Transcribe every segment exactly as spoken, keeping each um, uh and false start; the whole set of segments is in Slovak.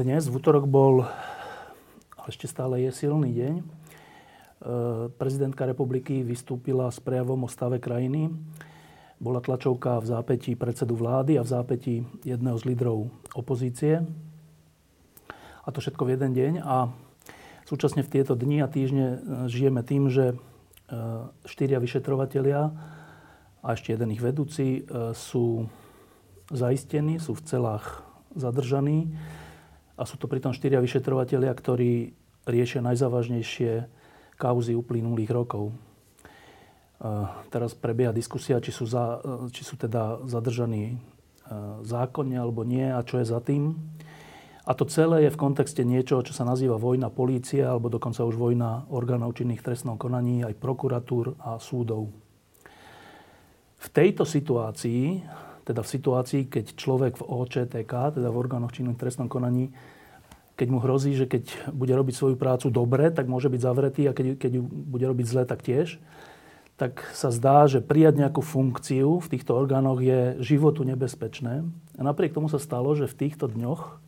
Dnes, v útorok bol, ale ešte stále je silný deň, e, prezidentka republiky vystúpila s prejavom o stave krajiny. Bola tlačovka v zápätí predsedu vlády a v zápätí jedného z lídrov opozície. A to všetko v jeden deň. A súčasne v tieto dni a týždne žijeme tým, že štyria vyšetrovatelia a ešte jeden ich vedúci sú zaistení, sú v celách zadržaní. A sú to pritom štyria vyšetrovatelia, ktorí riešia najzávažnejšie kauzy uplynulých rokov. Teraz prebieha diskusia, či sú, za, či sú teda zadržaní zákonne alebo nie a čo je za tým. A to celé je v kontexte niečoho, čo sa nazýva vojna polície alebo dokonca už vojna orgánov činných trestnom konaní, aj prokuratúr a súdov. V tejto situácii, teda v situácii, keď človek v O Č T K, teda v orgánoch činných trestnom konaní, keď mu hrozí, že keď bude robiť svoju prácu dobre, tak môže byť zavretý a keď, keď ju bude robiť zle, tak tiež, tak sa zdá, že prijať nejakú funkciu v týchto orgánoch je životu nebezpečné. A napriek tomu sa stalo, že v týchto dňoch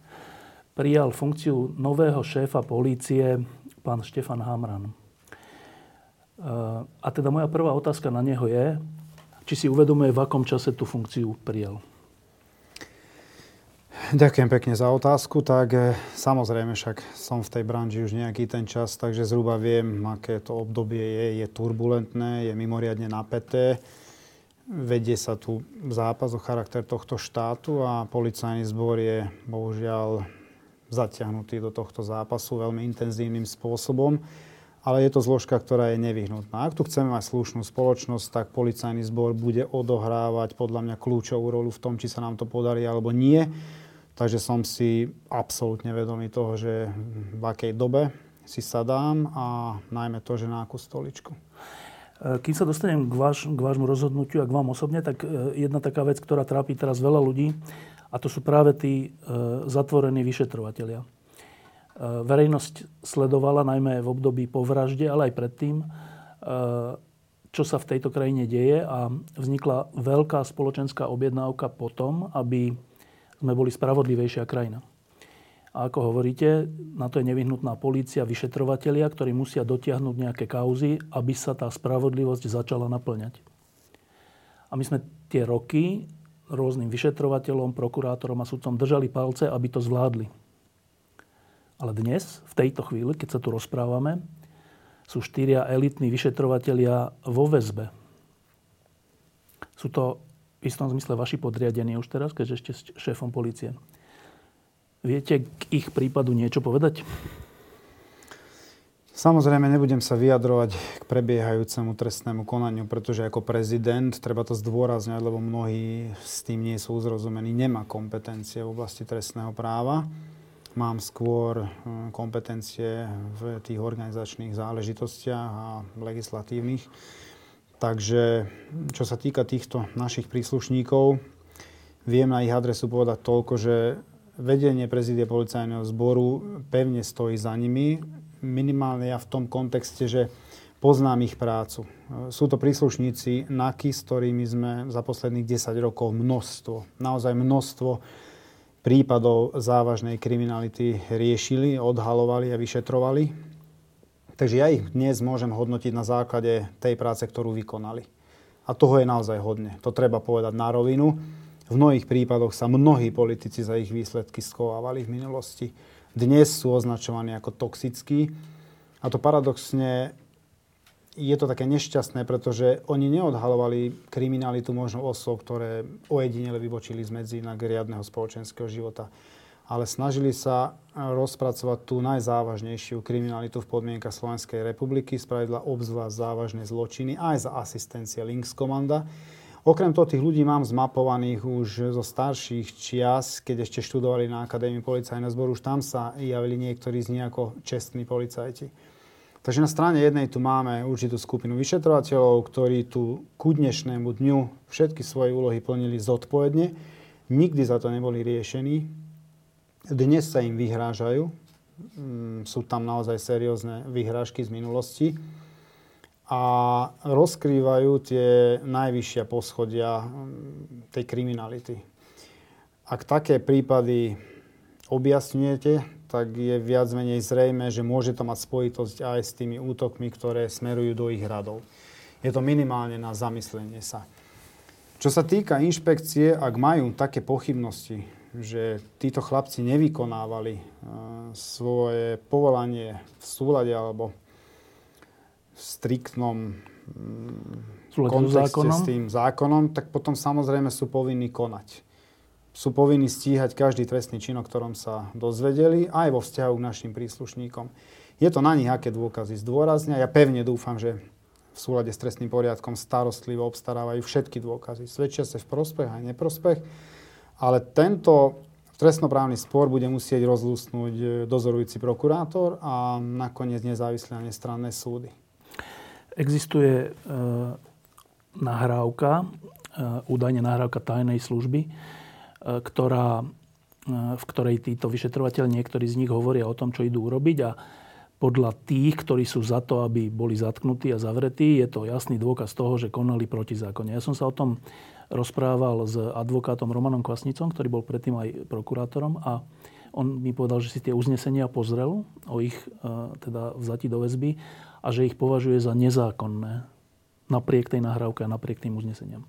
prijal funkciu nového šéfa polície pán Štefan Hamran. A teda moja prvá otázka na neho je, či si uvedomuje, v akom čase tú funkciu prijal. Ďakujem pekne za otázku. Tak samozrejme, však som v tej branži už nejaký ten čas, takže zhruba viem, aké to obdobie je. Je turbulentné, je mimoriadne napäté. Vedie sa tu zápas o charakter tohto štátu a policajný zbor je bohužiaľ zatiahnutý do tohto zápasu veľmi intenzívnym spôsobom. Ale je to zložka, ktorá je nevyhnutná. Ak tu chceme mať slušnú spoločnosť, tak policajný zbor bude odohrávať podľa mňa kľúčovú rolu v tom, či sa nám to podarí alebo nie. Takže som si absolútne vedomý toho, že v akej dobe si sadám a najmä to, že na akú stoličku. Kým sa dostanem k, váš, k vášmu rozhodnutiu a k vám osobne, tak jedna taká vec, ktorá trápi teraz veľa ľudí, a to sú práve tí zatvorení vyšetrovatelia. Verejnosť sledovala najmä v období po vražde, ale aj predtým, čo sa v tejto krajine deje a vznikla veľká spoločenská objednávka po tom, aby sme boli spravodlivejšia krajina. A ako hovoríte, na to je nevyhnutná polícia, vyšetrovatelia, ktorí musia dotiahnuť nejaké kauzy, aby sa tá spravodlivosť začala naplňať. A my sme tie roky rôznym vyšetrovateľom, prokurátorom a sudcom držali palce, aby to zvládli. Ale dnes, v tejto chvíli, keď sa tu rozprávame, sú štyria elitní vyšetrovatelia vo väzbe. Sú to v istom zmysle vaši podriadení už teraz, keďže ešte s šéfom polície. Viete k ich prípadu niečo povedať? Samozrejme, nebudem sa vyjadrovať k prebiehajúcemu trestnému konaniu, pretože ako prezident, treba to zdôrazňovať, lebo mnohí s tým nie sú zrozumení, nemá kompetencie v oblasti trestného práva. Mám skôr kompetencie v tých organizačných záležitostiach a legislatívnych. Takže, čo sa týka týchto našich príslušníkov, viem na ich adresu povedať toľko, že vedenie prezídia policajného zboru pevne stojí za nimi. Minimálne ja v tom kontexte, že poznám ich prácu. Sú to príslušníci NAKY, s ktorými sme za posledných desať rokov množstvo, naozaj množstvo prípadov závažnej kriminality riešili, odhalovali a vyšetrovali. Takže ja ich dnes môžem hodnotiť na základe tej práce, ktorú vykonali. A toho je naozaj hodne. To treba povedať na rovinu. V mnohých prípadoch sa mnohí politici za ich výsledky schovávali v minulosti. Dnes sú označovaní ako toxickí. A to paradoxne je to také nešťastné, pretože oni neodhalovali kriminalitu možno osôb, ktoré ojedinele vybočili z medzínak riadneho spoločenského života. Ale snažili sa rozpracovať tú najzávažnejšiu kriminalitu v podmienkach Slovenskej republiky, spravidla obzvlášť závažné zločiny, aj za asistencie Lynx Commanda. Okrem toho, tých ľudí mám zmapovaných už zo starších čias, keď ešte študovali na Akadémii policajného zboru, už tam sa javili niektorí z nich ako čestní policajti. Takže na strane jednej tu máme určitú skupinu vyšetrovateľov, ktorí tu ku dnešnému dňu všetky svoje úlohy plnili zodpovedne, nikdy za to neboli riešení, dnes sa im vyhrážajú, sú tam naozaj seriózne vyhrážky z minulosti, a rozkrývajú tie najvyššie poschodia tej kriminality. Ak také prípady objasňujete, tak je viac menej zrejme, že môže to mať spojitosť aj s tými útokmi, ktoré smerujú do ich radov. Je to minimálne na zamyslenie sa. Čo sa týka inšpekcie, ak majú také pochybnosti, že títo chlapci nevykonávali svoje povolanie v súlade alebo v striktnom kontexte s tým zákonom, tak potom samozrejme sú povinní konať. Sú povinní stíhať každý trestný čin, o ktorom sa dozvedeli, aj vo vzťahu k našim príslušníkom. Je to na nich, aké dôkazy zdôraznia. Ja pevne dúfam, že v súlade s trestným poriadkom starostlivo obstarávajú všetky dôkazy. Svedčia sa v prospech aj neprospech, ale tento trestnoprávny spor bude musieť rozlúsnuť dozorujúci prokurátor a nakoniec nezávislé a nestranné súdy. Existuje e, nahrávka, e, údajne nahrávka tajnej služby, e, ktorá, e, v ktorej títo vyšetrovateľi, niektorí z nich hovoria o tom, čo idú urobiť, a podľa tých, ktorí sú za to, aby boli zatknutí a zavretí, je to jasný dôkaz toho, že konali protizákonne. Ja som sa o tom rozprával s advokátom Romanom Kvasnicom, ktorý bol predtým aj prokurátorom, a on mi povedal, že si tie uznesenia pozrel o ich teda vzati do väzby a že ich považuje za nezákonné napriek tej nahrávke a napriek tým uzneseniam. E,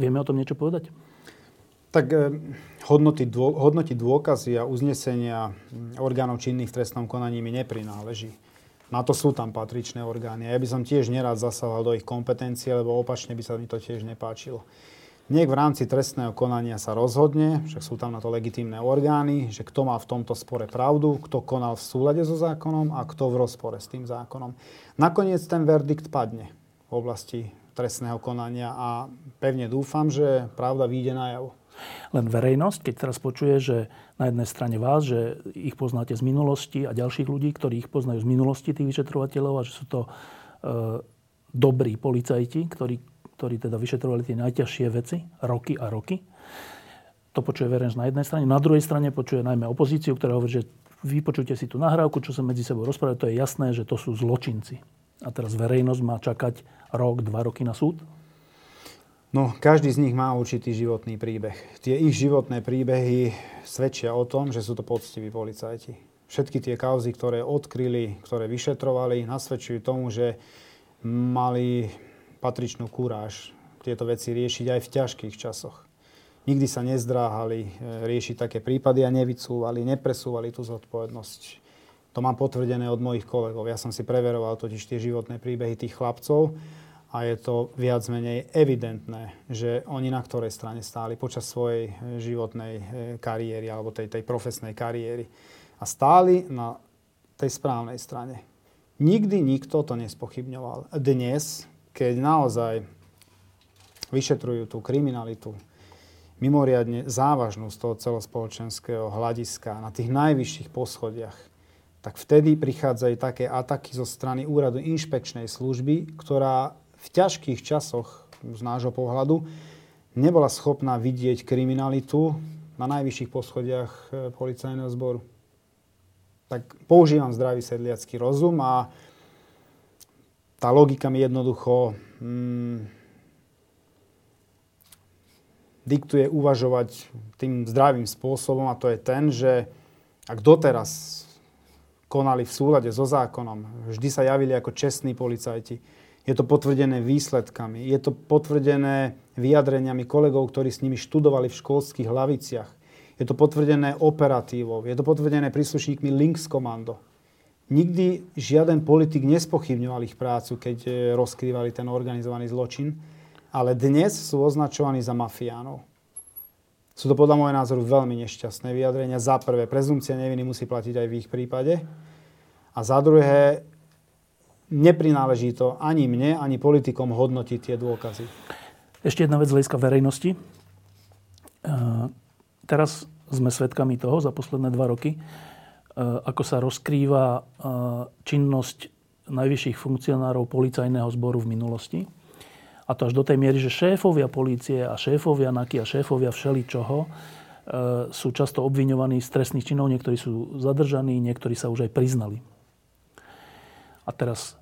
vieme o tom niečo povedať? Tak eh, hodnotiť dô, hodnoti dôkazy a uznesenia orgánov činných v trestnom konaní mi neprináleží. Na to sú tam patričné orgány. Ja by som tiež nerád zasahal do ich kompetencie, lebo opačne by sa mi to tiež nepáčilo. Nech v rámci trestného konania sa rozhodne, však sú tam na to legitímne orgány, že kto má v tomto spore pravdu, kto konal v súlade so zákonom a kto v rozpore s tým zákonom. Nakoniec ten verdikt padne v oblasti trestného konania a pevne dúfam, že pravda vyjde najavo. Len verejnosť, keď teraz počuje, že na jednej strane vás, že ich poznáte z minulosti a ďalších ľudí, ktorí ich poznajú z minulosti, tých vyšetrovateľov, a že sú to e, dobrí policajti, ktorí, ktorí teda vyšetrovali tie najťažšie veci roky a roky. To počuje verejnosť na jednej strane. Na druhej strane počuje najmä opozíciu, ktorá hovorí, že vypočujte si tú nahrávku, čo sa medzi sebou rozprávajú, to je jasné, že to sú zločinci. A teraz verejnosť má čakať rok, dva roky na súd? No, každý z nich má určitý životný príbeh. Tie ich životné príbehy svedčia o tom, že sú to poctiví policajti. Všetky tie kauzy, ktoré odkryli, ktoré vyšetrovali, nasvedčujú tomu, že mali patričnú kuráž tieto veci riešiť aj v ťažkých časoch. Nikdy sa nezdráhali riešiť také prípady a nevycúvali, nepresúvali tú zodpovednosť. To mám potvrdené od mojich kolegov. Ja som si preveroval totiž tie životné príbehy tých chlapcov. A je to viac menej evidentné, že oni na ktorej strane stáli počas svojej životnej kariéry alebo tej, tej profesnej kariéry. A stáli na tej správnej strane. Nikdy nikto to nespochybňoval. Dnes, keď naozaj vyšetrujú tú kriminalitu mimoriadne závažnú z toho celospoločenského hľadiska na tých najvyšších poschodiach, tak vtedy prichádzajú také ataky zo strany Úradu inšpekčnej služby, ktorá v ťažkých časoch, z nášho pohľadu, nebola schopná vidieť kriminalitu na najvyšších poschodiach policajného zboru. Tak používam zdravý sedliacky rozum a tá logika mi jednoducho mm, diktuje uvažovať tým zdravým spôsobom, a to je ten, že ak doteraz konali v súlade so zákonom, vždy sa javili ako čestní policajti, je to potvrdené výsledkami, je to potvrdené vyjadreniami kolegov, ktorí s nimi študovali v školských laviciach. Je to potvrdené operatívou, je to potvrdené príslušníkmi Lynx Commando. Nikdy žiaden politik nespochybňoval ich prácu, keď rozkrývali ten organizovaný zločin, ale dnes sú označovaní za mafiánov. Sú to podľa môjho názoru veľmi nešťastné vyjadrenia. Za prvé, prezumcia neviny musí platiť aj v ich prípade. A za druhé, neprináleží to ani mne, ani politikom hodnotiť tie dôkazy. Ešte jedna vec z hľadiska verejnosti. E, teraz sme svedkami toho za posledné dva roky, e, ako sa rozkrýva e, činnosť najvyšších funkcionárov policajného zboru v minulosti. A to až do tej miery, že šéfovia polície a šéfovia NAKY a šéfovia všeličoho e, sú často obviňovaní z trestných činov. Niektorí sú zadržaní, niektorí sa už aj priznali. A teraz,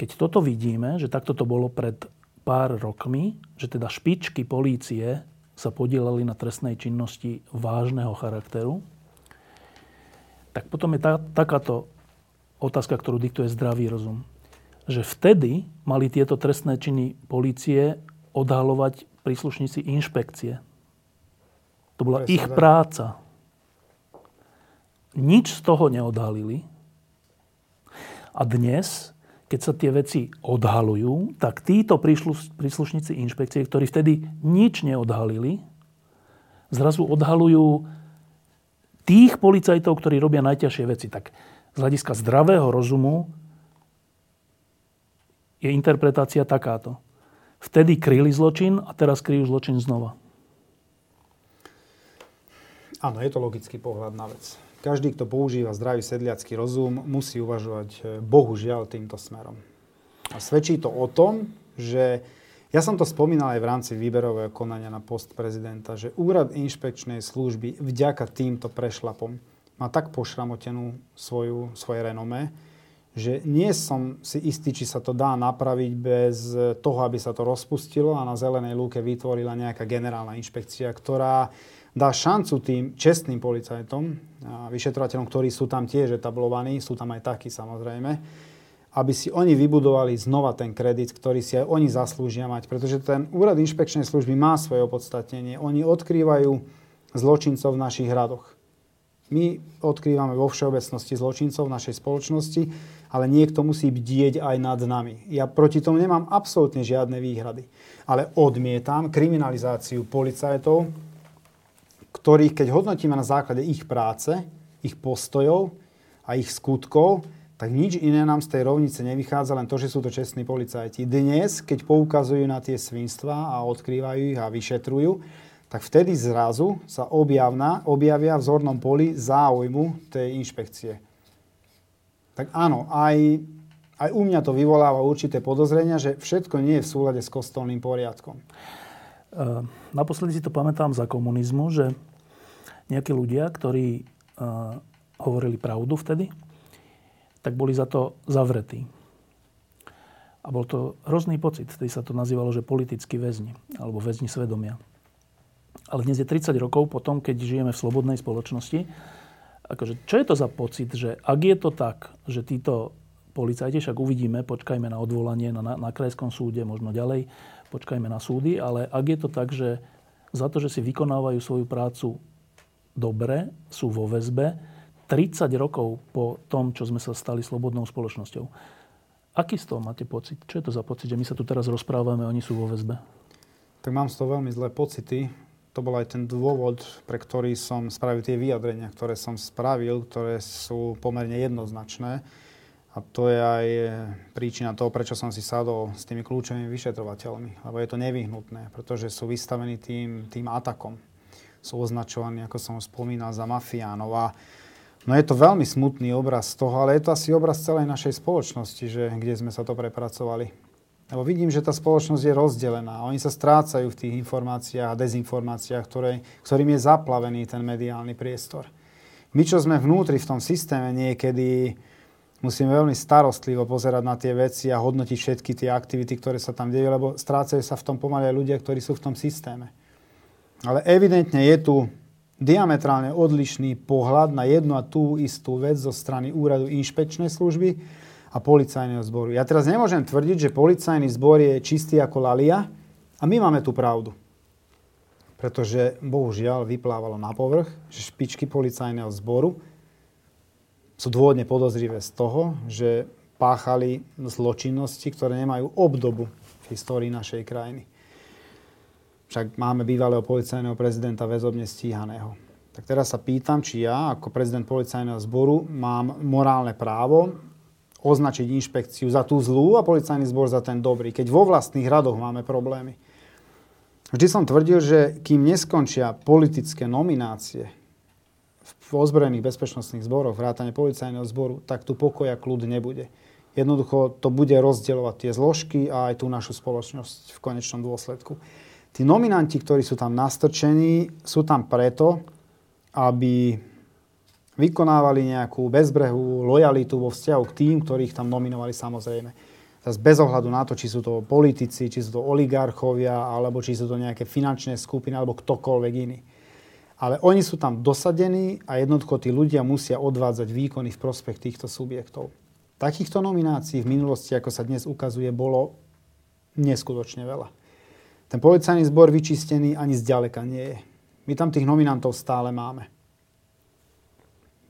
keď toto vidíme, že takto to bolo pred pár rokmi, že teda špičky polície sa podielali na trestnej činnosti vážneho charakteru, tak potom je tá, takáto otázka, ktorú diktuje zdravý rozum. Že vtedy mali tieto trestné činy polície odhalovať príslušníci inšpekcie. To bola ich práca. Nič z toho neodhalili. A dnes, keď sa tie veci odhalujú, tak títo príslušníci inšpekcie, ktorí vtedy nič neodhalili, zrazu odhalujú tých policajtov, ktorí robia najťažšie veci. Tak z hľadiska zdravého rozumu je interpretácia takáto. Vtedy kryli zločin a teraz kryjú zločin znova. Áno, je to logický pohľad na vec. Každý, kto používa zdravý sedliacky rozum, musí uvažovať bohužiaľ týmto smerom. A svedčí to o tom, že ja som to spomínal aj v rámci výberového konania na post prezidenta, že Úrad inšpekčnej služby vďaka týmto prešlapom má tak pošramotenú svoju, svoje renomé, že nie som si istý, či sa to dá napraviť bez toho, aby sa to rozpustilo a na zelenej lúke vytvorila nejaká generálna inšpekcia, ktorá dá šancu tým čestným policajtom a vyšetrovateľom, ktorí sú tam tiež etablovaní, sú tam aj takí samozrejme, aby si oni vybudovali znova ten kredit, ktorý si aj oni zaslúžia mať. Pretože ten Úrad inšpekčnej služby má svoje opodstatnenie. Oni odkrývajú zločincov v našich hradoch. My odkrývame vo všeobecnosti zločincov v našej spoločnosti, ale niekto musí bdieť aj nad nami. Ja proti tomu nemám absolútne žiadne výhrady. Ale odmietam kriminalizáciu policajtov, ktorých, keď hodnotíme na základe ich práce, ich postojov a ich skutkov, tak nič iné nám z tej rovnice nevychádza, len to, že sú to čestní policajti. Dnes, keď poukazujú na tie svinstvá a odkrývajú ich a vyšetrujú, tak vtedy zrazu sa objavná, objavia v zornom poli záujmu tej inšpekcie. Tak áno, aj, aj u mňa to vyvoláva určité podozrenia, že všetko nie je v súlade s kostolným poriadkom. Uh, naposledy si to pamätám za komunizmu, že nejakí ľudia, ktorí uh, hovorili pravdu vtedy, tak boli za to zavretí. A bol to hrozný pocit. Vtedy sa to nazývalo, že politickí väzni, alebo väzni svedomia. Ale dnes je tridsať rokov potom, keď žijeme v slobodnej spoločnosti. Akože, čo je to za pocit, že ak je to tak, že títo policajti, však uvidíme, počkajme na odvolanie na, na, na krajskom súde, možno ďalej, počkajme na súdy, ale ak je to tak, že za to, že si vykonávajú svoju prácu dobre, sú vo väzbe, tridsať rokov po tom, čo sme sa stali slobodnou spoločnosťou. Aký z toho máte pocit? Čo je to za pocit, že my sa tu teraz rozprávame, oni sú vo väzbe? Tak mám z toho veľmi zlé pocity. To bol aj ten dôvod, pre ktorý som spravil tie vyjadrenia, ktoré som spravil, ktoré sú pomerne jednoznačné. A to je aj príčina toho, prečo som si sadol s tými kľúčovými vyšetrovateľmi. Lebo je to nevyhnutné, pretože sú vystavení tým, tým atakom. Sú označovaní, ako som spomínal, za mafiánov. A no je to veľmi smutný obraz toho, ale je to asi obraz celej našej spoločnosti, že, kde sme sa to prepracovali. Lebo vidím, že tá spoločnosť je rozdelená. Oni sa strácajú v tých informáciách a dezinformáciách, ktoré, ktorým je zaplavený ten mediálny priestor. My, čo sme vnútri v tom systéme, niekedy musíme veľmi starostlivo pozerať na tie veci a hodnotiť všetky tie aktivity, ktoré sa tam dejú, lebo strácajú sa v tom pomaly ľudia, ktorí sú v tom systéme. Ale evidentne je tu diametrálne odlišný pohľad na jednu a tú istú vec zo strany Úradu inšpekčnej služby a policajného zboru. Ja teraz nemôžem tvrdiť, že policajný zbor je čistý ako lalia a my máme tú pravdu. Pretože bohužiaľ vyplávalo na povrch, že špičky policajného zboru sú dôvodne podozrivé z toho, že páchali zločinnosti, ktoré nemajú obdobu v histórii našej krajiny. Však máme bývalého policajného prezidenta väzobne stíhaného. Tak teraz sa pýtam, či ja ako prezident policajného zboru mám morálne právo označiť inšpekciu za tú zlú a policajný zbor za ten dobrý, keď vo vlastných radoch máme problémy. Vždy som tvrdil, že kým neskončia politické nominácie v ozbrojených bezpečnostných zboroch, vrátane policajného zboru, tak tu pokoja kľud nebude. Jednoducho to bude rozdeľovať tie zložky a aj tú našu spoločnosť v konečnom dôsledku. Tí nominanti, ktorí sú tam nastrčení, sú tam preto, aby vykonávali nejakú bezbrehú lojalitu vo vzťahu k tým, ktorých tam nominovali samozrejme. Zas bez ohľadu na to, či sú to politici, či sú to oligarchovia, alebo či sú to nejaké finančné skupiny, alebo ktokoľvek iný. Ale oni sú tam dosadení a jednoducho tí ľudia musia odvádzať výkony v prospech týchto subjektov. Takýchto nominácií v minulosti, ako sa dnes ukazuje, bolo neskutočne veľa. Ten policajný zbor vyčistený ani zďaleka nie je. My tam tých nominantov stále máme.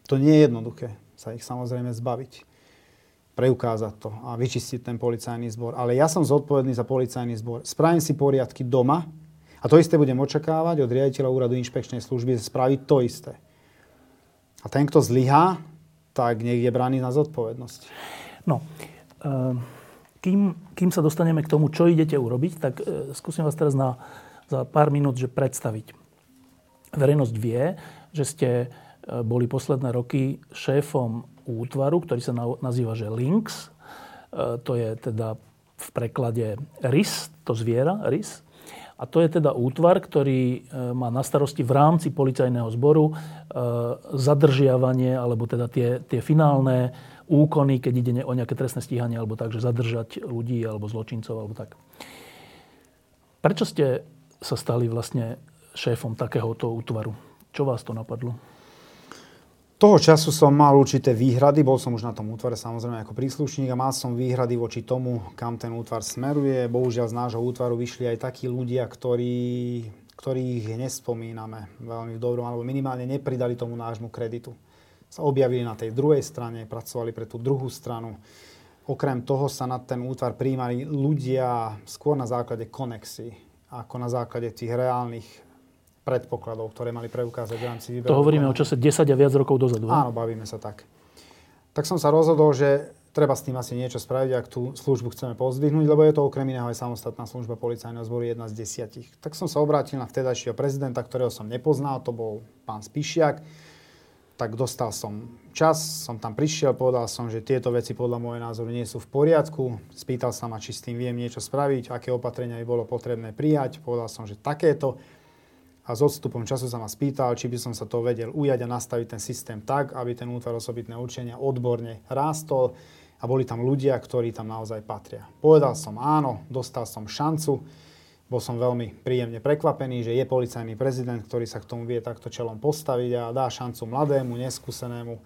To nie je jednoduché sa ich samozrejme zbaviť, preukázať to a vyčistiť ten policajný zbor. Ale ja som zodpovedný za policajný zbor. Spravím si poriadky doma a to isté budem očakávať od riaditeľa Úradu inšpekčnej služby spraviť to isté. A ten, kto zlyhá, tak niekde je braný na zodpovednosť. No, kým, kým sa dostaneme k tomu, čo idete urobiť, tak skúsim vás teraz na, za pár minút že predstaviť. Verejnosť vie, že ste boli posledné roky šéfom útvaru, ktorý sa nazýva že Lynx. To je teda v preklade rys, to zviera, rys. A to je teda útvar, ktorý má na starosti v rámci policajného zboru zadržiavanie, alebo teda tie, tie finálne úkony, keď ide o nejaké trestné stíhanie, alebo tak, že zadržať ľudí, alebo zločincov, alebo tak. Prečo ste sa stali vlastne šéfom takéhoto útvaru? Čo vás to napadlo? Toho času som mal určité výhrady, bol som už na tom útvare samozrejme ako príslušník a mal som výhrady voči tomu, kam ten útvar smeruje. Bohužiaľ z nášho útvaru vyšli aj takí ľudia, ktorí, ktorých nespomíname veľmi v dobrom, alebo minimálne nepridali tomu nášmu kreditu. Sa objavili na tej druhej strane, pracovali pre tú druhú stranu. Okrem toho sa na ten útvar prijímali ľudia skôr na základe konexí, ako na základe tých reálnych predpokladov, ktoré mali preukázať v rámci výberu. To hovoríme o čase desať a viac rokov dozadu. Áno, bavíme sa tak. Tak som sa rozhodol, že treba s tým asi niečo spraviť, ak tú službu chceme pozdvihnúť, lebo je to okrem iného aj samostatná služba policajného zboru, jedna z desiatich. Tak som sa obrátil na vtedajšieho prezidenta, ktorého som nepoznal, to bol pán Spišiak. Tak dostal som čas, som tam prišiel, povedal som, že tieto veci podľa môjho názoru nie sú v poriadku. Spýtal sa ma, či s tým viem niečo spraviť, aké opatrenia by bolo potrebné prijať. Povedal som, že takéto. A s odstupom času sa ma spýtal, či by som sa to vedel ujať a nastaviť ten systém tak, aby ten útvar osobitného určenia odborne rástol a boli tam ľudia, ktorí tam naozaj patria. Povedal som áno, dostal som šancu, bol som veľmi príjemne prekvapený, že je policajný prezident, ktorý sa k tomu vie takto čelom postaviť a dá šancu mladému, neskúsenému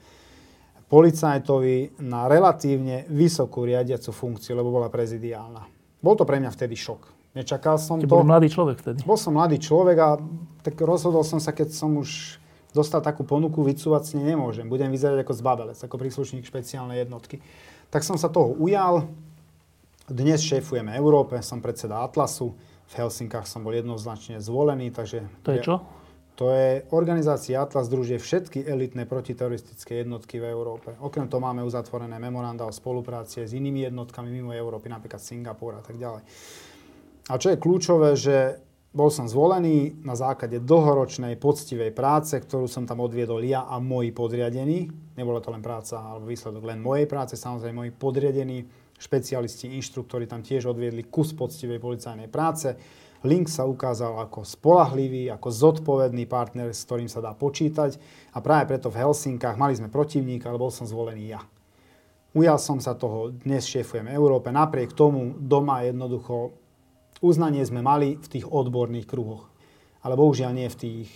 policajtovi na relatívne vysokú riadiacu funkciu, lebo bola prezidiálna. Bol to pre mňa vtedy šok. Nečakal som to. Bol mladý človek vtedy. Bol som mladý človek a tak rozhodol som sa, keď som už dostal takú ponuku, vycúvať si nemôžem. Budem vyzerať ako zbabelec, ako príslušník špeciálnej jednotky. Tak som sa toho ujal. Dnes šéfujeme Európe, som predseda Atlasu. V Helsinkách som bol jednoznačne zvolený, takže... To je čo? To je organizácia Atlas, združuje všetky elitné protiteroristické jednotky v Európe. Okrem toho máme uzatvorené memoranda o spolupráci s inými jednotkami mimo Európy, napríklad Singapur a tak ďalej. A čo je kľúčové, že bol som zvolený na základe dlhoročnej, poctivej práce, ktorú som tam odviedol ja a moji podriadení. Nebola to len práca, alebo výsledok len mojej práce, samozrejme moji podriadení, špecialisti, inštruktori tam tiež odviedli kus poctivej policajnej práce. Link sa ukázal ako spoľahlivý, ako zodpovedný partner, s ktorým sa dá počítať. A práve preto v Helsinkách mali sme protivníka, ale bol som zvolený ja. Ujal som sa toho, dnes šéfujem Európe, napriek tomu doma jednoducho... Uznanie sme mali v tých odborných kruhoch, ale bohužiaľ nie v tých,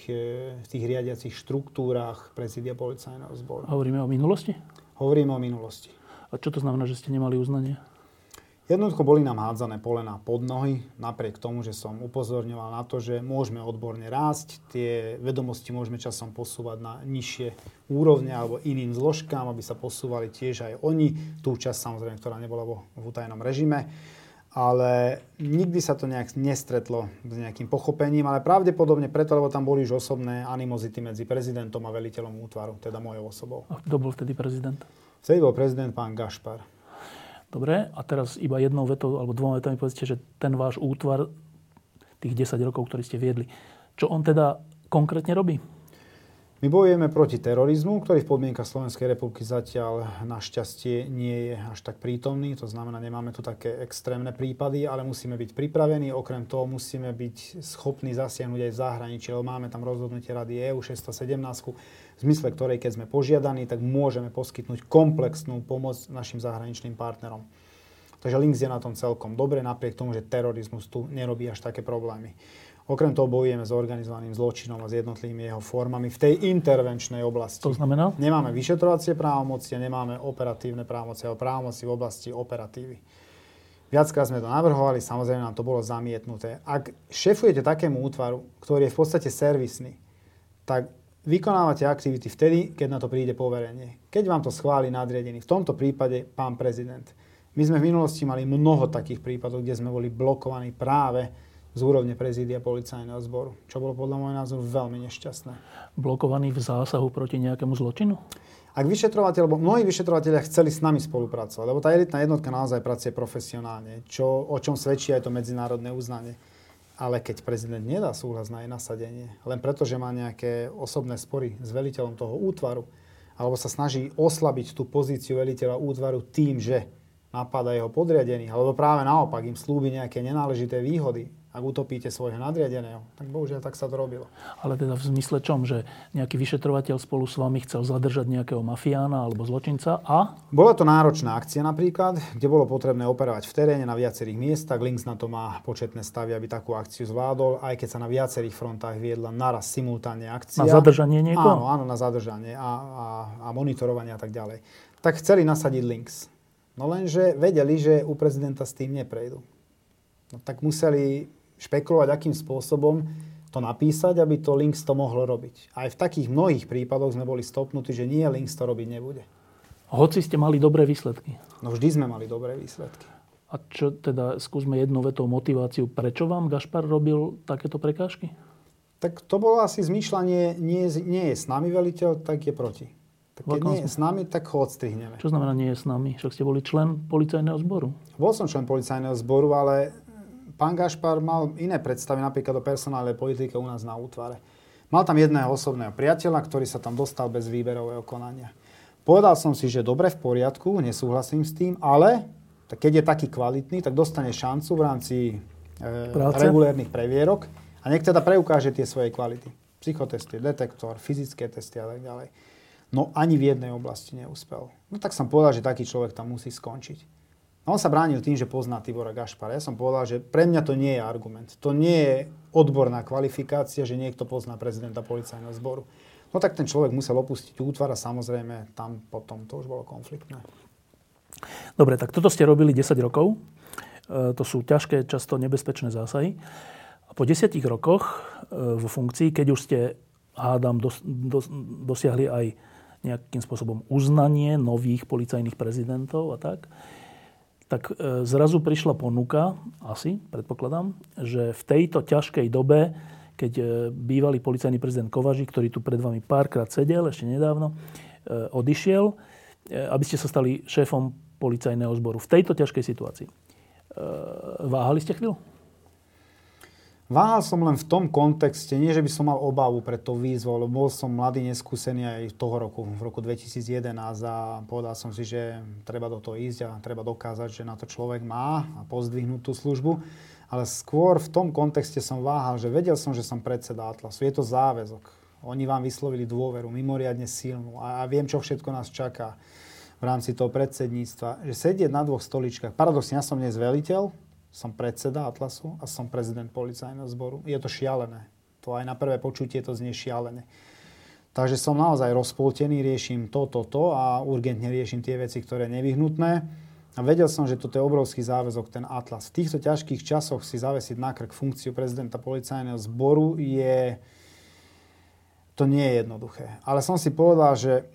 v tých riadiacich štruktúrách prezidia policajného zboru. Hovoríme o minulosti? Hovoríme o minulosti. A čo to znamená, že ste nemali uznanie? Jednoducho boli nám hádzané polená pod nohy, napriek tomu, že som upozorňoval na to, že môžeme odborne rásť, tie vedomosti môžeme časom posúvať na nižšie úrovne alebo iným zložkám, aby sa posúvali tiež aj oni, tú časť samozrejme, ktorá nebola vo, v utajenom režime. Ale nikdy sa to nejak nestretlo s nejakým pochopením, ale pravdepodobne preto, lebo tam boli už osobné animozity medzi prezidentom a veliteľom útvaru, teda mojou osobou. A kto bol vtedy prezident? Vtedy bol prezident pán Gašpar. Dobre, a teraz iba jednou vetou alebo dvoma vetami povedzte, že ten váš útvar, tých desať rokov, ktorí ste viedli. Čo on teda konkrétne robí? My bojujeme proti terorizmu, ktorý v podmienkach Slovenskej republiky zatiaľ našťastie nie je až tak prítomný. To znamená, nemáme tu také extrémne prípady, ale musíme byť pripravení. Okrem toho musíme byť schopní zasiahnuť aj v zahraničí, lebo máme tam rozhodnutie Rady é ú šesťstosedemnásť, v zmysle ktorej, keď sme požiadaní, tak môžeme poskytnúť komplexnú pomoc našim zahraničným partnerom. Takže Lynx je na tom celkom dobre, napriek tomu, že terorizmus tu nerobí až také problémy. Okrem toho bojujeme s organizovaným zločinom a s jednotlivými jeho formami v tej intervenčnej oblasti. To znamená? Nemáme vyšetrovacie právomoci a nemáme operatívne právomoci, ale právomoci v oblasti operatívy. Viackrát sme to navrhovali, samozrejme nám to bolo zamietnuté. Ak šefujete takému útvaru, ktorý je v podstate servisný, tak vykonávate aktivity vtedy, keď na to príde poverenie. Keď vám to schváli nadriadený, v tomto prípade pán prezident. My sme v minulosti mali mnoho takých prípadov, kde sme boli blokovaní práve z úrovne prezídia policajného zboru, čo bolo podľa môjho názoru veľmi nešťastné. Blokovaný v zásahu proti nejakému zločinu? Ak vyšetrovateľ, lebo mnohí vyšetrovatelia chceli s nami spolupracovať, lebo tá elitná jednotka naozaj pracuje profesionálne, čo, o čom svedčí aj to medzinárodné uznanie. Ale keď prezident nedá súhlas na jej nasadenie, len preto, že má nejaké osobné spory s veliteľom toho útvaru, alebo sa snaží oslabiť tú pozíciu veliteľa útvaru tým, že napáda jeho podriadený, alebo práve naopak im slúbi nejaké nenáležité výhody, ak utopíte svojho nadriadeného, tak bohužiaľ tak sa to robilo. Ale teda v zmysle čom, že nejaký vyšetrovateľ spolu s vami chcel zadržať nejakého mafiána alebo zločinca a? Bola to náročná akcia napríklad, kde bolo potrebné operovať v teréne na viacerých miestach. Lynx na to má početné stavy, aby takú akciu zvládol, aj keď sa na viacerých frontách viedla naraz simultánne akcia. Na zadržanie niekoho? Áno, áno, na zadržanie a, a, a monitorovanie a tak ďalej. Tak chceli nasadiť Lynx. No lenže vedeli, že u prezidenta s tým neprejdú. No tak museli špekulovať, akým spôsobom to napísať, aby to Lynx to mohlo robiť. Aj v takých mnohých prípadoch sme boli stopnutí, že nie, Lynx to robiť nebude. Hoci ste mali dobré výsledky. No vždy sme mali dobré výsledky. A čo teda, skúsme jednou vetou motiváciu, prečo vám Gašpar robil takéto prekážky? Tak to bolo asi zmýšľanie, nie, nie je s nami veliteľ, tak je proti. Tak keď nie je s nami, tak ho odstrihneme. Čo znamená nie je s nami? Však ste boli člen policajného zboru. Bol som člen policajného zboru, ale pán Gašpar mal iné predstavy napríklad o personálnej politike u nás na útvare. Mal tam jedného osobného priateľa, ktorý sa tam dostal bez výberového konania. Povedal som si, že dobre, v poriadku, nesúhlasím s tým, ale tak keď je taký kvalitný, tak dostane šancu v rámci e, regulérnych previerok a nech teda preukáže tie svoje kvality. Psychotesty, detektor, fyzické testy a tak ďalej. No ani v jednej oblasti neúspel. No tak som povedal, že taký človek tam musí skončiť. On sa bránil tým, že pozná Tibora Gašpara. Ja som povedal, že pre mňa to nie je argument. To nie je odborná kvalifikácia, že niekto pozná prezidenta policajného zboru. No tak ten človek musel opustiť útvar a samozrejme tam potom to už bolo konfliktné. Dobre, tak toto ste robili desať rokov. E, to sú ťažké, často nebezpečné zásahy. A po desiatich rokoch e, vo funkcii, keď už ste, hádam, dos, dos, dosiahli aj nejakým spôsobom uznanie nových policajných prezidentov a tak, tak zrazu prišla ponuka, asi, predpokladám, že v tejto ťažkej dobe, keď bývalý policajný prezident Kovaži, ktorý tu pred vami párkrát sedel, ešte nedávno, odišiel, aby ste sa stali šéfom policajného zboru. V tejto ťažkej situácii. Váhali ste chvíľu? Váhal som len v tom kontexte, nie že by som mal obavu pred tou výzvou, lebo bol som mladý, neskúsený aj toho roku, v roku dvetisícjedenásť a povedal som si, že treba do toho ísť a treba dokázať, že na to človek má a pozdvihnúť tú službu. Ale skôr v tom kontexte som váhal, že vedel som, že som predseda Atlasu. Je to záväzok. Oni vám vyslovili dôveru, mimoriadne silnú a viem, čo všetko nás čaká v rámci toho predsedníctva. Že sedieť na dvoch stoličkách, paradoxne, ja som dnes veliteľ, som predseda Atlasu a som prezident policajného zboru. Je to šialené. To aj na prvé počutie to znie šialené. Takže som naozaj rozpoltený, riešim to, to, to a urgentne riešim tie veci, ktoré nevyhnutné. A vedel som, že toto je obrovský záväzok, ten Atlas. V týchto ťažkých časoch si zavesiť na krk funkciu prezidenta policajného zboru je... To nie je jednoduché. Ale som si povedal, že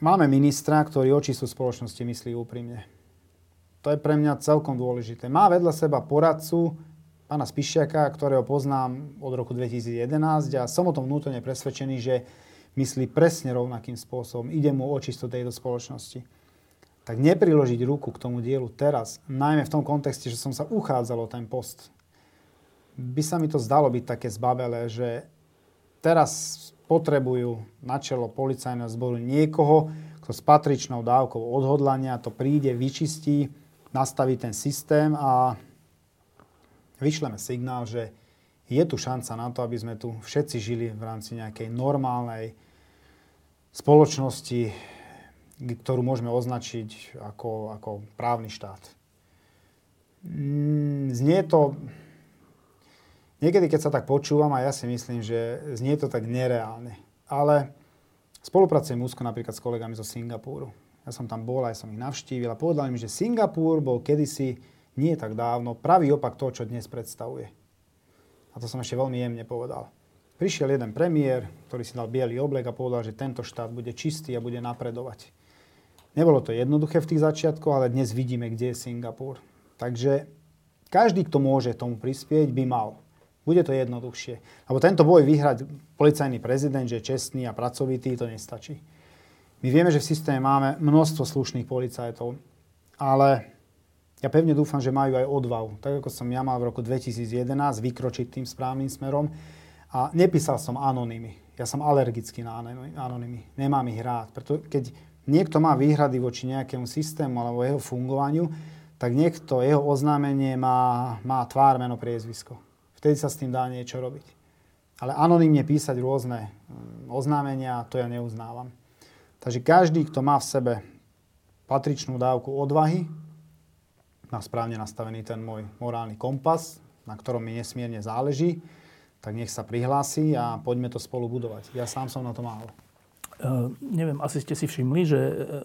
máme ministra, ktorý o čistú spoločnosti myslí úprimne. To je pre mňa celkom dôležité. Má vedľa seba poradcu, pána Spišiaka, ktorého poznám od roku dvetisícjedenásť a som o tom vnútorne presvedčený, že myslí presne rovnakým spôsobom. Ide mu o čisto tejto spoločnosti. Tak nepriložiť ruku k tomu dielu teraz, najmä v tom kontexte, že som sa uchádzal o ten post. by sa mi to zdalo byť také zbabelé, že teraz potrebujú na čelo policajného zboru niekoho, kto s patričnou dávkou odhodlania to príde, vyčistí, nastaví ten systém a vyšleme signál, že je tu šanca na to, aby sme tu všetci žili v rámci nejakej normálnej spoločnosti, ktorú môžeme označiť ako, ako právny štát. Znie to... Niekedy, keď sa tak počúvam, a ja si myslím, že znie to tak nereálne. Ale spolupracujem úzko napríklad s kolegami zo Singapúru. Ja som tam bol, aj som ich navštívil a povedal im, že Singapúr bol kedysi nie tak dávno pravý opak toho, čo dnes predstavuje. A to som ešte veľmi jemne povedal. Prišiel jeden premiér, ktorý si dal biely oblek a povedal, že tento štát bude čistý a bude napredovať. Nebolo to jednoduché v tých začiatkoch, ale dnes vidíme, kde je Singapur. Takže každý, kto môže tomu prispieť, by mal. Bude to jednoduchšie. Lebo tento boj vyhrať policajný prezident, že je čestný a pracovitý, to nestačí. My vieme, že v systéme máme množstvo slušných policajtov, ale ja pevne dúfam, že majú aj odvahu. Tak ako som ja mal v roku dvetisíc jedenásť vykročiť tým správnym smerom. A nepísal som anonymy. Ja som alergický na anonymy. Nemám ich rád. Preto keď niekto má výhrady voči nejakému systému alebo jeho fungovaniu, tak niekto, jeho oznámenie má, má tvár, meno, priezvisko. Vtedy sa s tým dá niečo robiť. Ale anonymne písať rôzne oznámenia, to ja neuznávam. Takže každý, kto má v sebe patričnú dávku odvahy, má správne nastavený ten môj morálny kompas, na ktorom mi nesmierne záleží, tak nech sa prihlási a poďme to spolu budovať. Ja sám som na to málo. Uh, neviem, asi ste si všimli, že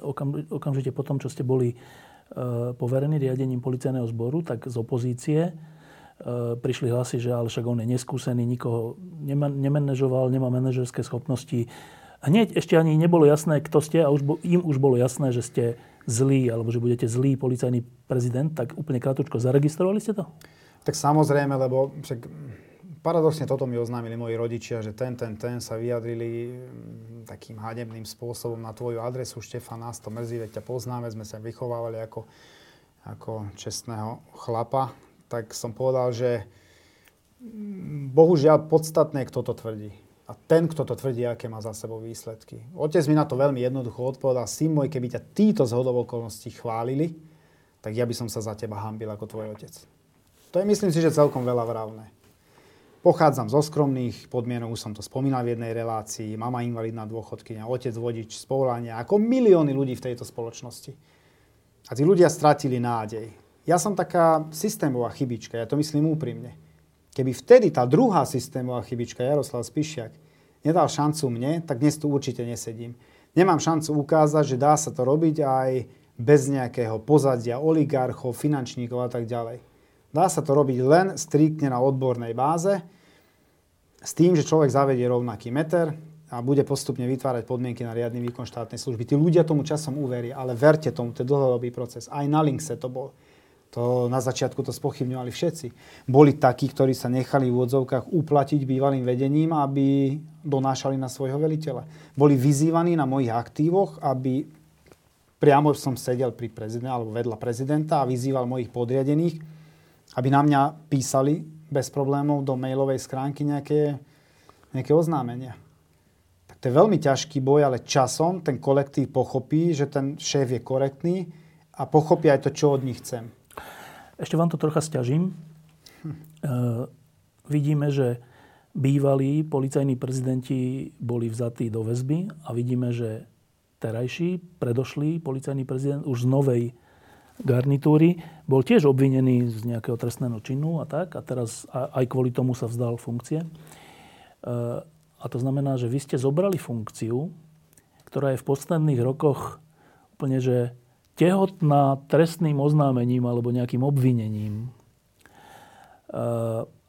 okam, okamžite po tom, čo ste boli uh, poverení riadením policajného zboru, tak z opozície uh, prišli hlasy, že ale však on je neskúsený, nikoho neman- nemanežoval, nemá manažerské schopnosti. Hneď ešte ani nebolo jasné, kto ste, a už bo- im už bolo jasné, že ste zlý, alebo že budete zlý policajný prezident, tak úplne krátko, zaregistrovali ste to? Tak samozrejme, lebo však paradoxne toto mi oznámili moji rodičia, že ten, ten, ten sa vyjadrili takým hanebným spôsobom na tvoju adresu. Štefan, nás to mrzí, veď ťa poznáme, sme sa vychovávali ako, ako čestného chlapa. Tak som povedal, že bohužiaľ podstatné, kto to tvrdí. A ten, kto to tvrdí, aké má za sebou výsledky. Otec mi na to veľmi jednoducho odpovedal. Syn môj, keby ťa títo zhodovokolnosti chválili, tak ja by som sa za teba hanbil ako tvoj otec. To je, myslím si, že celkom veľa vravné. Pochádzam zo skromných podmienok, už som to spomínal v jednej relácii. Mama invalidná dôchodkyňa, otec vodič z povolania, ako milióny ľudí v tejto spoločnosti. A tí ľudia stratili nádej. Ja som taká systémová chybička, ja to myslím úprimne. Keby vtedy tá druhá systémová chybička, Jaroslav Spišiak, nedal šancu mne, tak dnes tu určite nesedím. Nemám šancu ukázať, že dá sa to robiť aj bez nejakého pozadia oligarchov, finančníkov a tak ďalej. Dá sa to robiť len striktne na odbornej báze, s tým, že človek zavedie rovnaký meter a bude postupne vytvárať podmienky na riadny výkon štátnej služby. Tí ľudia tomu časom uveria, ale verte tomu, to je dlhodobý proces. Aj na Lynxe to bol. To na začiatku to spochybňovali všetci. Boli takí, ktorí sa nechali v odzovkách uplatiť bývalým vedením, aby donášali na svojho veliteľa. Boli vyzývaní na mojich aktívoch, aby priamo som sedel pri prezidenta alebo vedľa prezidenta a vyzýval mojich podriadených, aby na mňa písali bez problémov do mailovej schránky nejaké, nejaké oznámenia. Tak to je veľmi ťažký boj, ale časom ten kolektív pochopí, že ten šéf je korektný a pochopí aj to, čo od nich chcem. Ešte vám to trocha sťažím. Hm. E, vidíme, že bývalí policajní prezidenti boli vzatí do väzby a vidíme, že terajší, predošlý policajný prezident už z novej garnitúry bol tiež obvinený z nejakého trestného činu a tak. A teraz aj kvôli tomu sa vzdal funkcie. E, a to znamená, že vy ste zobrali funkciu, ktorá je v posledných rokoch úplne, že tehotná trestným oznámením alebo nejakým obvinením.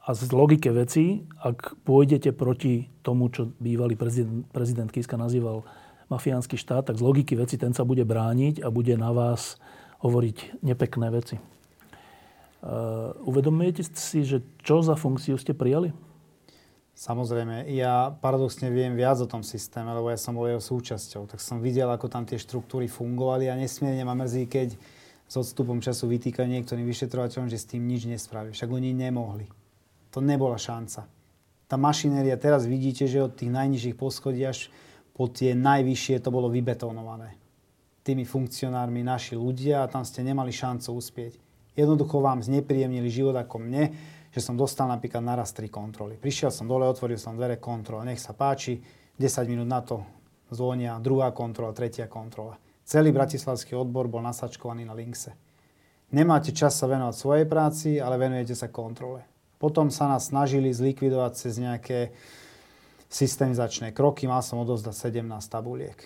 A z logike veci, ak pôjdete proti tomu, čo bývalý prezident, prezident Kiska nazýval mafiánsky štát, tak z logiky veci ten sa bude brániť a bude na vás hovoriť nepekné veci. Uvedomujete si, že čo za funkciu ste prijali? Samozrejme, ja paradoxne viem viac o tom systéme, lebo ja som bol jeho súčasťou. Tak som videl, ako tam tie štruktúry fungovali a nesmierne ma mrzí, keď s odstupom času vytýka niektorým vyšetrovateľom, že s tým nič nespraví. Však oni nemohli. To nebola šanca. Tá mašinéria, teraz vidíte, že od tých najnižších poschodí až po tie najvyššie to bolo vybetónované. Tými funkcionármi naši ľudia a tam ste nemali šancu uspieť. Jednoducho vám znepríjemnili život ako mne, že som dostal napríklad naraz tri kontroly. Prišiel som dole, otvoril som dvere, kontrola, nech sa páči, desať minút na to zvonia druhá kontrola, tretia kontrola. Celý bratislavský odbor bol nasačkovaný na Lynxe. Nemáte čas sa venovať svojej práci, ale venujete sa kontrole. Potom sa nás snažili zlikvidovať cez nejaké systemizačné kroky. Mal som odovzdať sedemnásť tabuliek.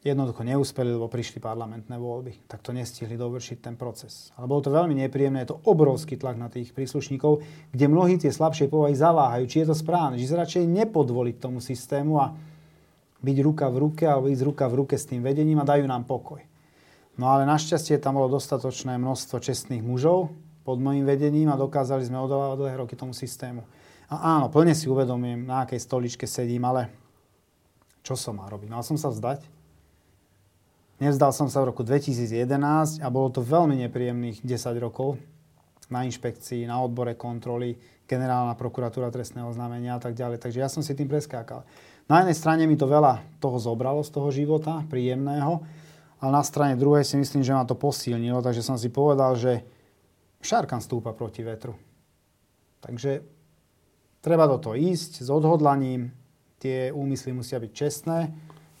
Jednoducho neúspeli, lebo prišli parlamentné voľby. Tak to nestihli dovršiť ten proces. Ale bolo to veľmi nepríjemné. Je to obrovský tlak na tých príslušníkov, kde mnohí tie slabšie povahy zaváhajú. Či je to správne, či sa radšej nepodvoliť tomu systému a byť ruka v ruke alebo ísť ruka v ruke s tým vedením a dajú nám pokoj. No ale našťastie tam bolo dostatočné množstvo čestných mužov pod mojím vedením a dokázali sme odolávať dlhé roky tomu systému. A áno, plne si uvedomím, na akej stoličke sedím, ale čo som mal robiť? Mal som sa vzdať? Nevzdal som sa v roku dvetisíc jedenásť a bolo to veľmi nepríjemných desať rokov na inšpekcii, na odbore kontroly, generálna prokuratúra trestného oznámenia a tak ďalej. Takže ja som si tým preskákal. Na jednej strane mi to veľa toho zobralo z toho života, príjemného, ale na strane druhej si myslím, že ma to posilnilo, takže som si povedal, že šarkan stúpa proti vetru. Takže treba do toho ísť s odhodlaním, tie úmysly musia byť čestné.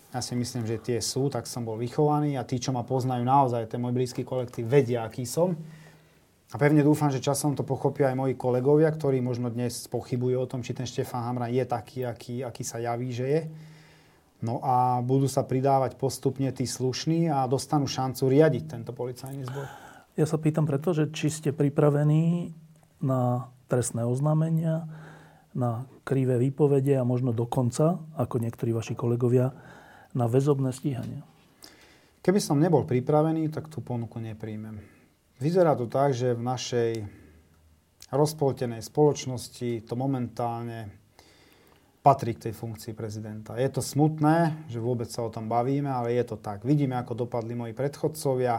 Ja si myslím, že tie sú, tak som bol vychovaný a tí, čo ma poznajú naozaj, ten môj blízky kolektív, vedia, aký som. A pevne dúfam, že časom to pochopia aj moji kolegovia, ktorí možno dnes pochybujú o tom, či ten Štefan Hamran je taký, aký, aký sa javí, že je. No a budú sa pridávať postupne tí slušní a dostanú šancu riadiť tento policajný zbor. Ja sa pýtam preto, že či ste pripravení na trestné oznámenia, na krivé výpovede a možno dokonca, ako niektorí vaši kolegovia, na väzobné stíhania. Keby som nebol pripravený, tak tú ponuku nepríjmem. Vyzerá to tak, že v našej rozpoltenej spoločnosti to momentálne patrí k tej funkcii prezidenta. Je to smutné, že vôbec sa o tom bavíme, ale je to tak. Vidíme, ako dopadli moji predchodcovia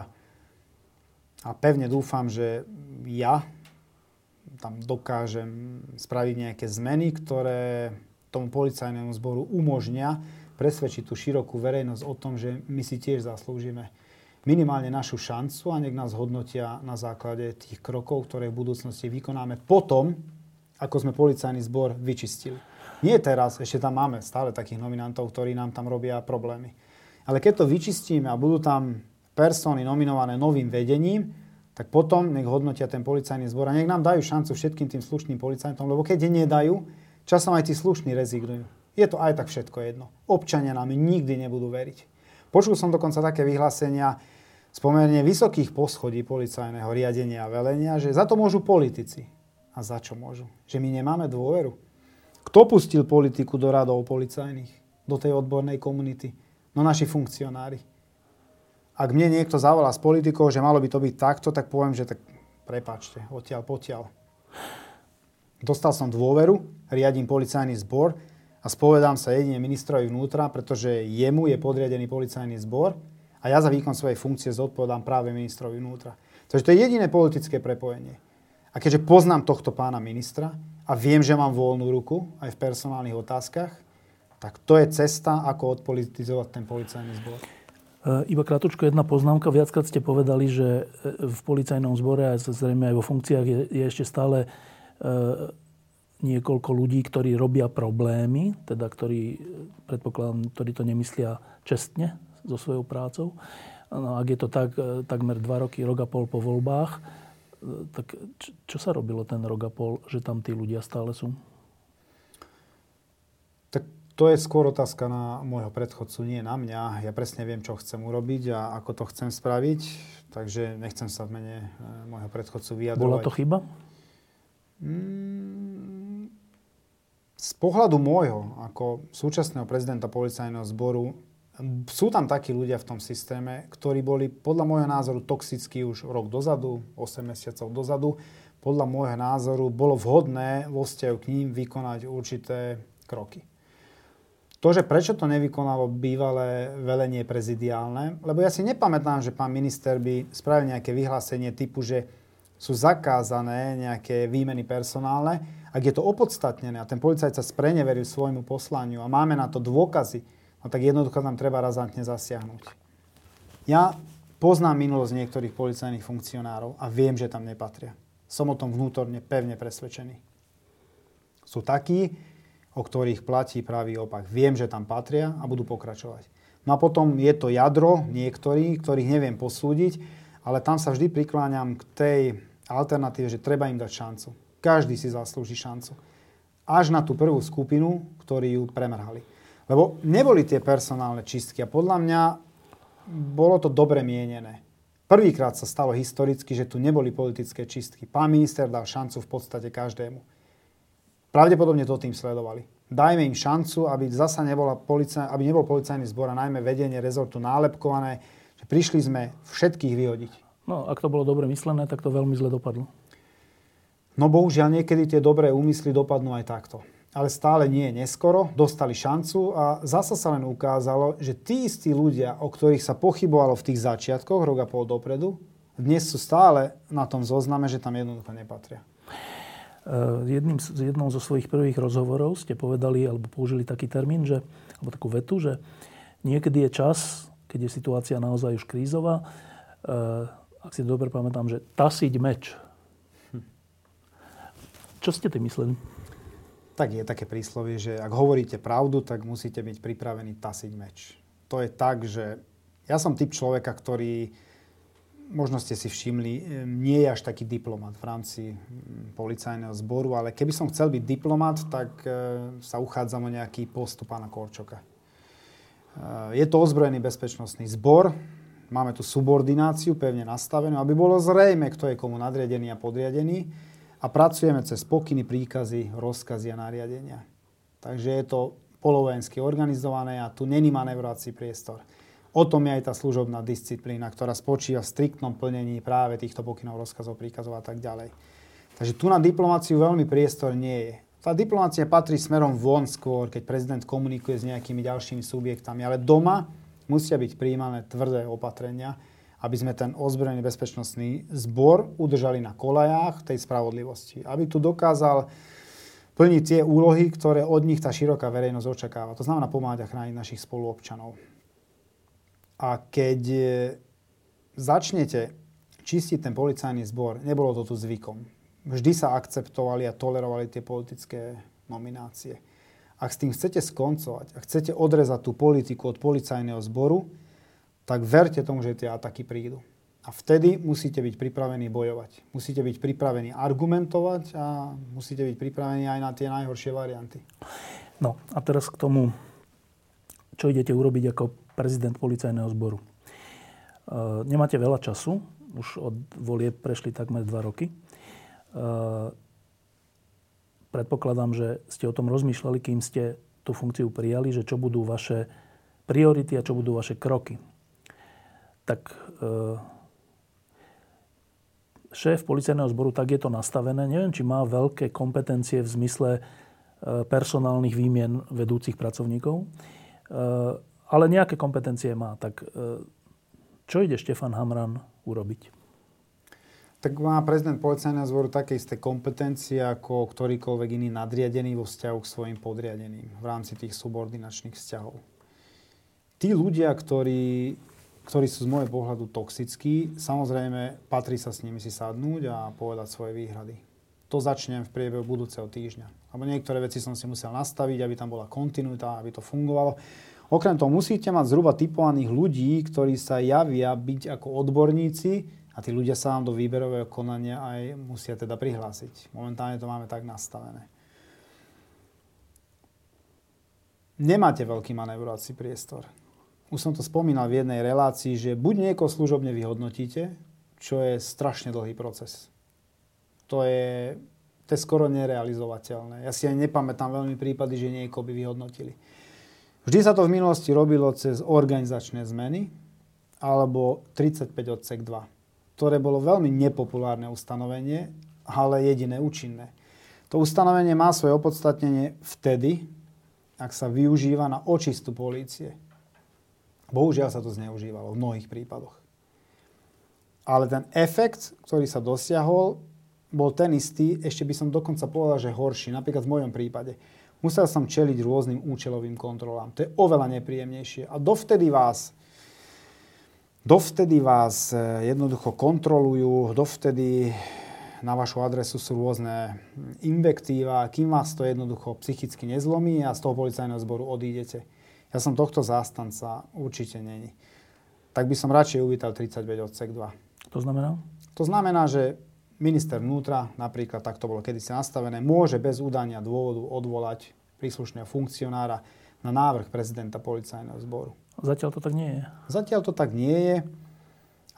a pevne dúfam, že ja tam dokážem spraviť nejaké zmeny, ktoré tomu policajnému zboru umožnia presvedčiť tú širokú verejnosť o tom, že my si tiež zaslúžime minimálne našu šancu a nech nás hodnotia na základe tých krokov, ktoré v budúcnosti vykonáme potom, ako sme policajný zbor vyčistili. Nie teraz, ešte tam máme stále takých nominantov, ktorí nám tam robia problémy. Ale keď to vyčistíme a budú tam persony nominované novým vedením, tak potom nech hodnotia ten policajný zbor a nech nám dajú šancu všetkým tým slušným policajtom, lebo keď je nedajú, časom aj tí slušní rezignujú. Je to aj tak všetko jedno. Občania nám nikdy nebudú veriť. Počul som dokonca také vyhlásenia z pomerne vysokých poschodí policajného riadenia a velenia, že za to môžu politici. A za čo môžu? Že my nemáme dôveru. Kto pustil politiku do radov policajných? Do tej odbornej komunity? No naši funkcionári. Ak mne niekto zavolá s politikou, že malo by to byť takto, tak poviem, že tak prepáčte, odtiaľ, potiaľ. Dostal som dôveru, riadím policajný zbor a spovedám sa jedine ministrovi vnútra, pretože jemu je podriadený policajný zbor a ja za výkon svojej funkcie zodpovedám práve ministrovi vnútra. Takže to je jediné politické prepojenie. A keďže poznám tohto pána ministra, a viem, že mám voľnú ruku aj v personálnych otázkach, tak to je cesta, ako odpolitizovať ten policajný zbor. Iba krátko jedna poznámka. Viackrát ste povedali, že v policajnom zbore a zrejme aj vo funkciách je, je ešte stále e, niekoľko ľudí, ktorí robia problémy, teda ktorí, predpokladám, ktorí to nemyslia čestne so svojou prácou. No, ak je to tak, takmer dva roky, rok a pol po voľbách, tak čo sa robilo ten rok a pol, že tam tí ľudia stále sú? Tak to je skôr otázka na môjho predchodcu, nie na mňa. Ja presne viem, čo chcem urobiť a ako to chcem spraviť, takže nechcem sa v mene môjho predchodcu vyjadrovať. Bola to chyba? Z pohľadu môjho, ako súčasného prezidenta policajného zboru, sú tam takí ľudia v tom systéme, ktorí boli podľa môjho názoru toxickí už rok dozadu, osem mesiacov dozadu. Podľa môjho názoru bolo vhodné vo vzťahu k ním vykonať určité kroky. To, že prečo to nevykonalo bývalé velenie prezidiálne, lebo ja si nepamätám, že pán minister by spravil nejaké vyhlásenie typu, že sú zakázané nejaké výmeny personálne, ak je to opodstatnené a ten policajt sa spreneveril svojmu poslaniu a máme na to dôkazy, no tak jednoducho nám treba razantne zasiahnuť. Ja poznám minulosť niektorých policajných funkcionárov a viem, že tam nepatria. Som o tom vnútorne pevne presvedčený. Sú takí, o ktorých platí pravý opak. Viem, že tam patria a budú pokračovať. No a potom je to jadro niektorých, ktorých neviem posúdiť, ale tam sa vždy prikláňam k tej alternatíve, že treba im dať šancu. Každý si zaslúži šancu. Až na tú prvú skupinu, ktorí ju premrhali. Lebo neboli tie personálne čistky a podľa mňa bolo to dobre mienené. Prvýkrát sa stalo historicky, že tu neboli politické čistky. Pán minister dal šancu v podstate každému. Pravdepodobne to tým sledovali. Dajme im šancu, aby zasa nebola policaj, aby nebol policajný zbor a najmä vedenie rezortu nálepkované, že prišli sme všetkých vyhodiť. No, ak to bolo dobre myslené, tak to veľmi zle dopadlo. No bohužiaľ, niekedy tie dobré úmysly dopadnú aj takto. Ale stále nie je neskoro, dostali šancu a zasa sa len ukázalo, že tí istí ľudia, o ktorých sa pochybovalo v tých začiatkoch, rok a pol dopredu, dnes sú stále na tom zozname, že tam jednoducho nepatria. Jedným, jednou zo svojich prvých rozhovorov ste povedali, alebo použili taký termín, že, alebo takú vetu, že niekedy je čas, keď je situácia naozaj už krízová, eh, ak si dobre pamätám, že tasiť meč. Hm. Čo ste tým mysleli? Tak je také príslovie, že ak hovoríte pravdu, tak musíte byť pripravení tasiť meč. To je tak, že ja som typ človeka, ktorý... možno ste si všimli, nie je až taký diplomat v rámci policajného zboru, ale keby som chcel byť diplomat, tak sa uchádzam o nejaký post pána Korčoka. Je to ozbrojený bezpečnostný zbor, máme tu subordináciu pevne nastavenú, aby bolo zrejme, kto je komu nadriadený a podriadený a pracujeme cez pokyny, príkazy, rozkazy a nariadenia. Takže je to polovojensky organizované a tu není manevrovací priestor. O tom je aj tá služobná disciplína, ktorá spočíva v striktnom plnení práve týchto pokynov, rozkazov, príkazov a tak ďalej. Takže tu na diplomáciu veľmi priestor nie je. Tá diplomácia patrí smerom von skôr, keď prezident komunikuje s nejakými ďalšími subjektami, ale doma musia byť prijímané tvrdé opatrenia, aby sme ten ozbrojený bezpečnostný zbor udržali na kolajách tej spravodlivosti. Aby tu dokázal plniť tie úlohy, ktoré od nich tá široká verejnosť očakáva. To znamená pomáhať a chrániť našich spoluobčanov. A keď začnete čistiť ten policajný zbor, nebolo to tu zvykom. Vždy sa akceptovali a tolerovali tie politické nominácie. Ak s tým chcete skoncovať, ak chcete odrezať tú politiku od policajného zboru, tak verte tomu, že tie ataky prídu. A vtedy musíte byť pripravení bojovať. Musíte byť pripravení argumentovať a musíte byť pripravení aj na tie najhoršie varianty. No a teraz k tomu, čo idete urobiť ako prezident policajného zboru. E, nemáte veľa času, už od volieb prešli takmer dva roky. E, predpokladám, že ste o tom rozmýšľali, kým ste tú funkciu prijali, že čo budú vaše priority a čo budú vaše kroky. Tak e, šéf policajného zboru, tak je to nastavené. Neviem, či má veľké kompetencie v zmysle e, personálnych výmien vedúcich pracovníkov. E, Ale nejaké kompetencie má. Tak čo ide Štefan Hamran urobiť? Tak má prezident policajného zboru také isté kompetencie ako ktorýkoľvek iný nadriadený vo vzťahu k svojim podriadeným v rámci tých subordinačných vzťahov. Tí ľudia, ktorí, ktorí sú z môjho pohľadu toxickí, samozrejme patrí sa s nimi si sadnúť a povedať svoje výhrady. To začnem v priebehu budúceho týždňa. Lebo niektoré veci som si musel nastaviť, aby tam bola kontinuita, aby to fungovalo. Okrem toho musíte mať zhruba typovaných ľudí, ktorí sa javia byť ako odborníci a tí ľudia sa vám do výberového konania aj musia teda prihlásiť. Momentálne to máme tak nastavené. Nemáte veľký manevrovací priestor. Už som to spomínal v jednej relácii, že buď niekoho služobne vyhodnotíte, čo je strašne dlhý proces. To je, to je skoro nerealizovateľné. Ja si aj nepamätám veľmi prípady, že niekoho by vyhodnotili. Vždy sa to v minulosti robilo cez organizačné zmeny alebo tridsaťpäť odsek dva, ktoré bolo veľmi nepopulárne ustanovenie, ale jediné účinné. To ustanovenie má svoje opodstatnenie vtedy, ak sa využíva na očistu polície. Bohužiaľ sa to zneužívalo v mnohých prípadoch. Ale ten efekt, ktorý sa dosiahol, bol ten istý, ešte by som dokonca povedal, že horší, napríklad v mojom prípade. Musel som čeliť rôznym účelovým kontrolám. To je oveľa nepríjemnejšie. A dovtedy vás, dovtedy vás jednoducho kontrolujú, dovtedy na vašu adresu sú rôzne invektíva, kým vás to jednoducho psychicky nezlomí a z toho policajného zboru odídete. Ja som tohto zástanca určite není. Tak by som radšej uvítal tridsaťpäť odsek dva. To znamená? To znamená, že minister vnútra, napríklad tak to bolo kedysi nastavené, môže bez udania dôvodu odvolať príslušného funkcionára na návrh prezidenta policajného zboru. Zatiaľ to tak nie je. Zatiaľ to tak nie je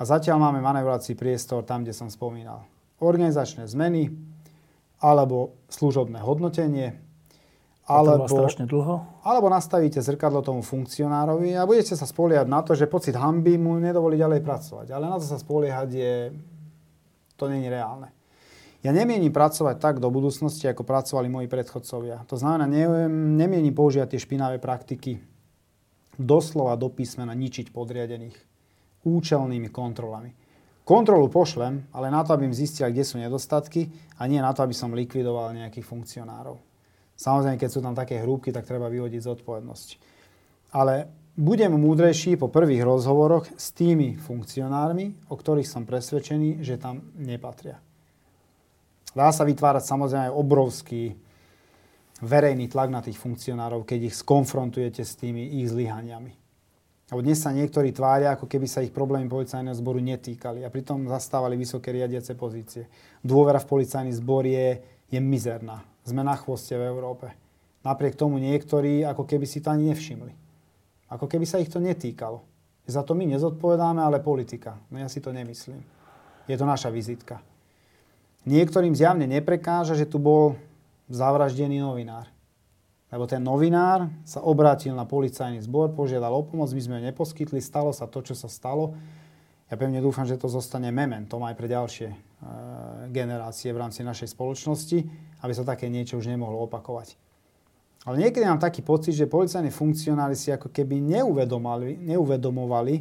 a zatiaľ máme manevrovací priestor tam, kde som spomínal. Organizačné zmeny alebo služobné hodnotenie alebo, strašne dlho. Alebo nastavíte zrkadlo tomu funkcionárovi a budete sa spoliehať na to, že pocit hanby mu nedovolí ďalej pracovať. Ale na to sa spoliehať je... To nie je reálne. Ja nemienim pracovať tak do budúcnosti, ako pracovali moji predchodcovia. To znamená, nemienim používať tie špinavé praktiky doslova do písmena ničiť podriadených účelnými kontrolami. Kontrolu pošlem, ale na to, aby im zistil, kde sú nedostatky a nie na to, aby som likvidoval nejakých funkcionárov. Samozrejme, keď sú tam také hrúbky, tak treba vyhodiť zodpovednosť. Ale budem múdrejší po prvých rozhovoroch s tými funkcionármi, o ktorých som presvedčený, že tam nepatria. Dá sa vytvárať samozrejme obrovský verejný tlak na tých funkcionárov, keď ich skonfrontujete s tými ich zlyhaniami. A dnes sa niektorí tvária, ako keby sa ich problémy policajného zboru netýkali a pritom zastávali vysoké riadiace pozície. Dôvera v policajný zbor je, je mizerná. Sme na chvoste v Európe. Napriek tomu niektorí, ako keby si to ani nevšimli. Ako keby sa ich to netýkalo. Za to my nezodpovedáme, ale politika. No ja si to nemyslím. Je to naša vizitka. Niektorým zjavne neprekáža, že tu bol zavraždený novinár. Lebo ten novinár sa obrátil na policajný zbor, požiadal o pomoc, my sme ju neposkytli, stalo sa to, čo sa stalo. Ja pevne dúfam, že to zostane mementom aj pre ďalšie e, generácie v rámci našej spoločnosti, aby sa také niečo už nemohlo opakovať. Ale niekedy mám taký pocit, že policajní funkcionári si ako keby neuvedomovali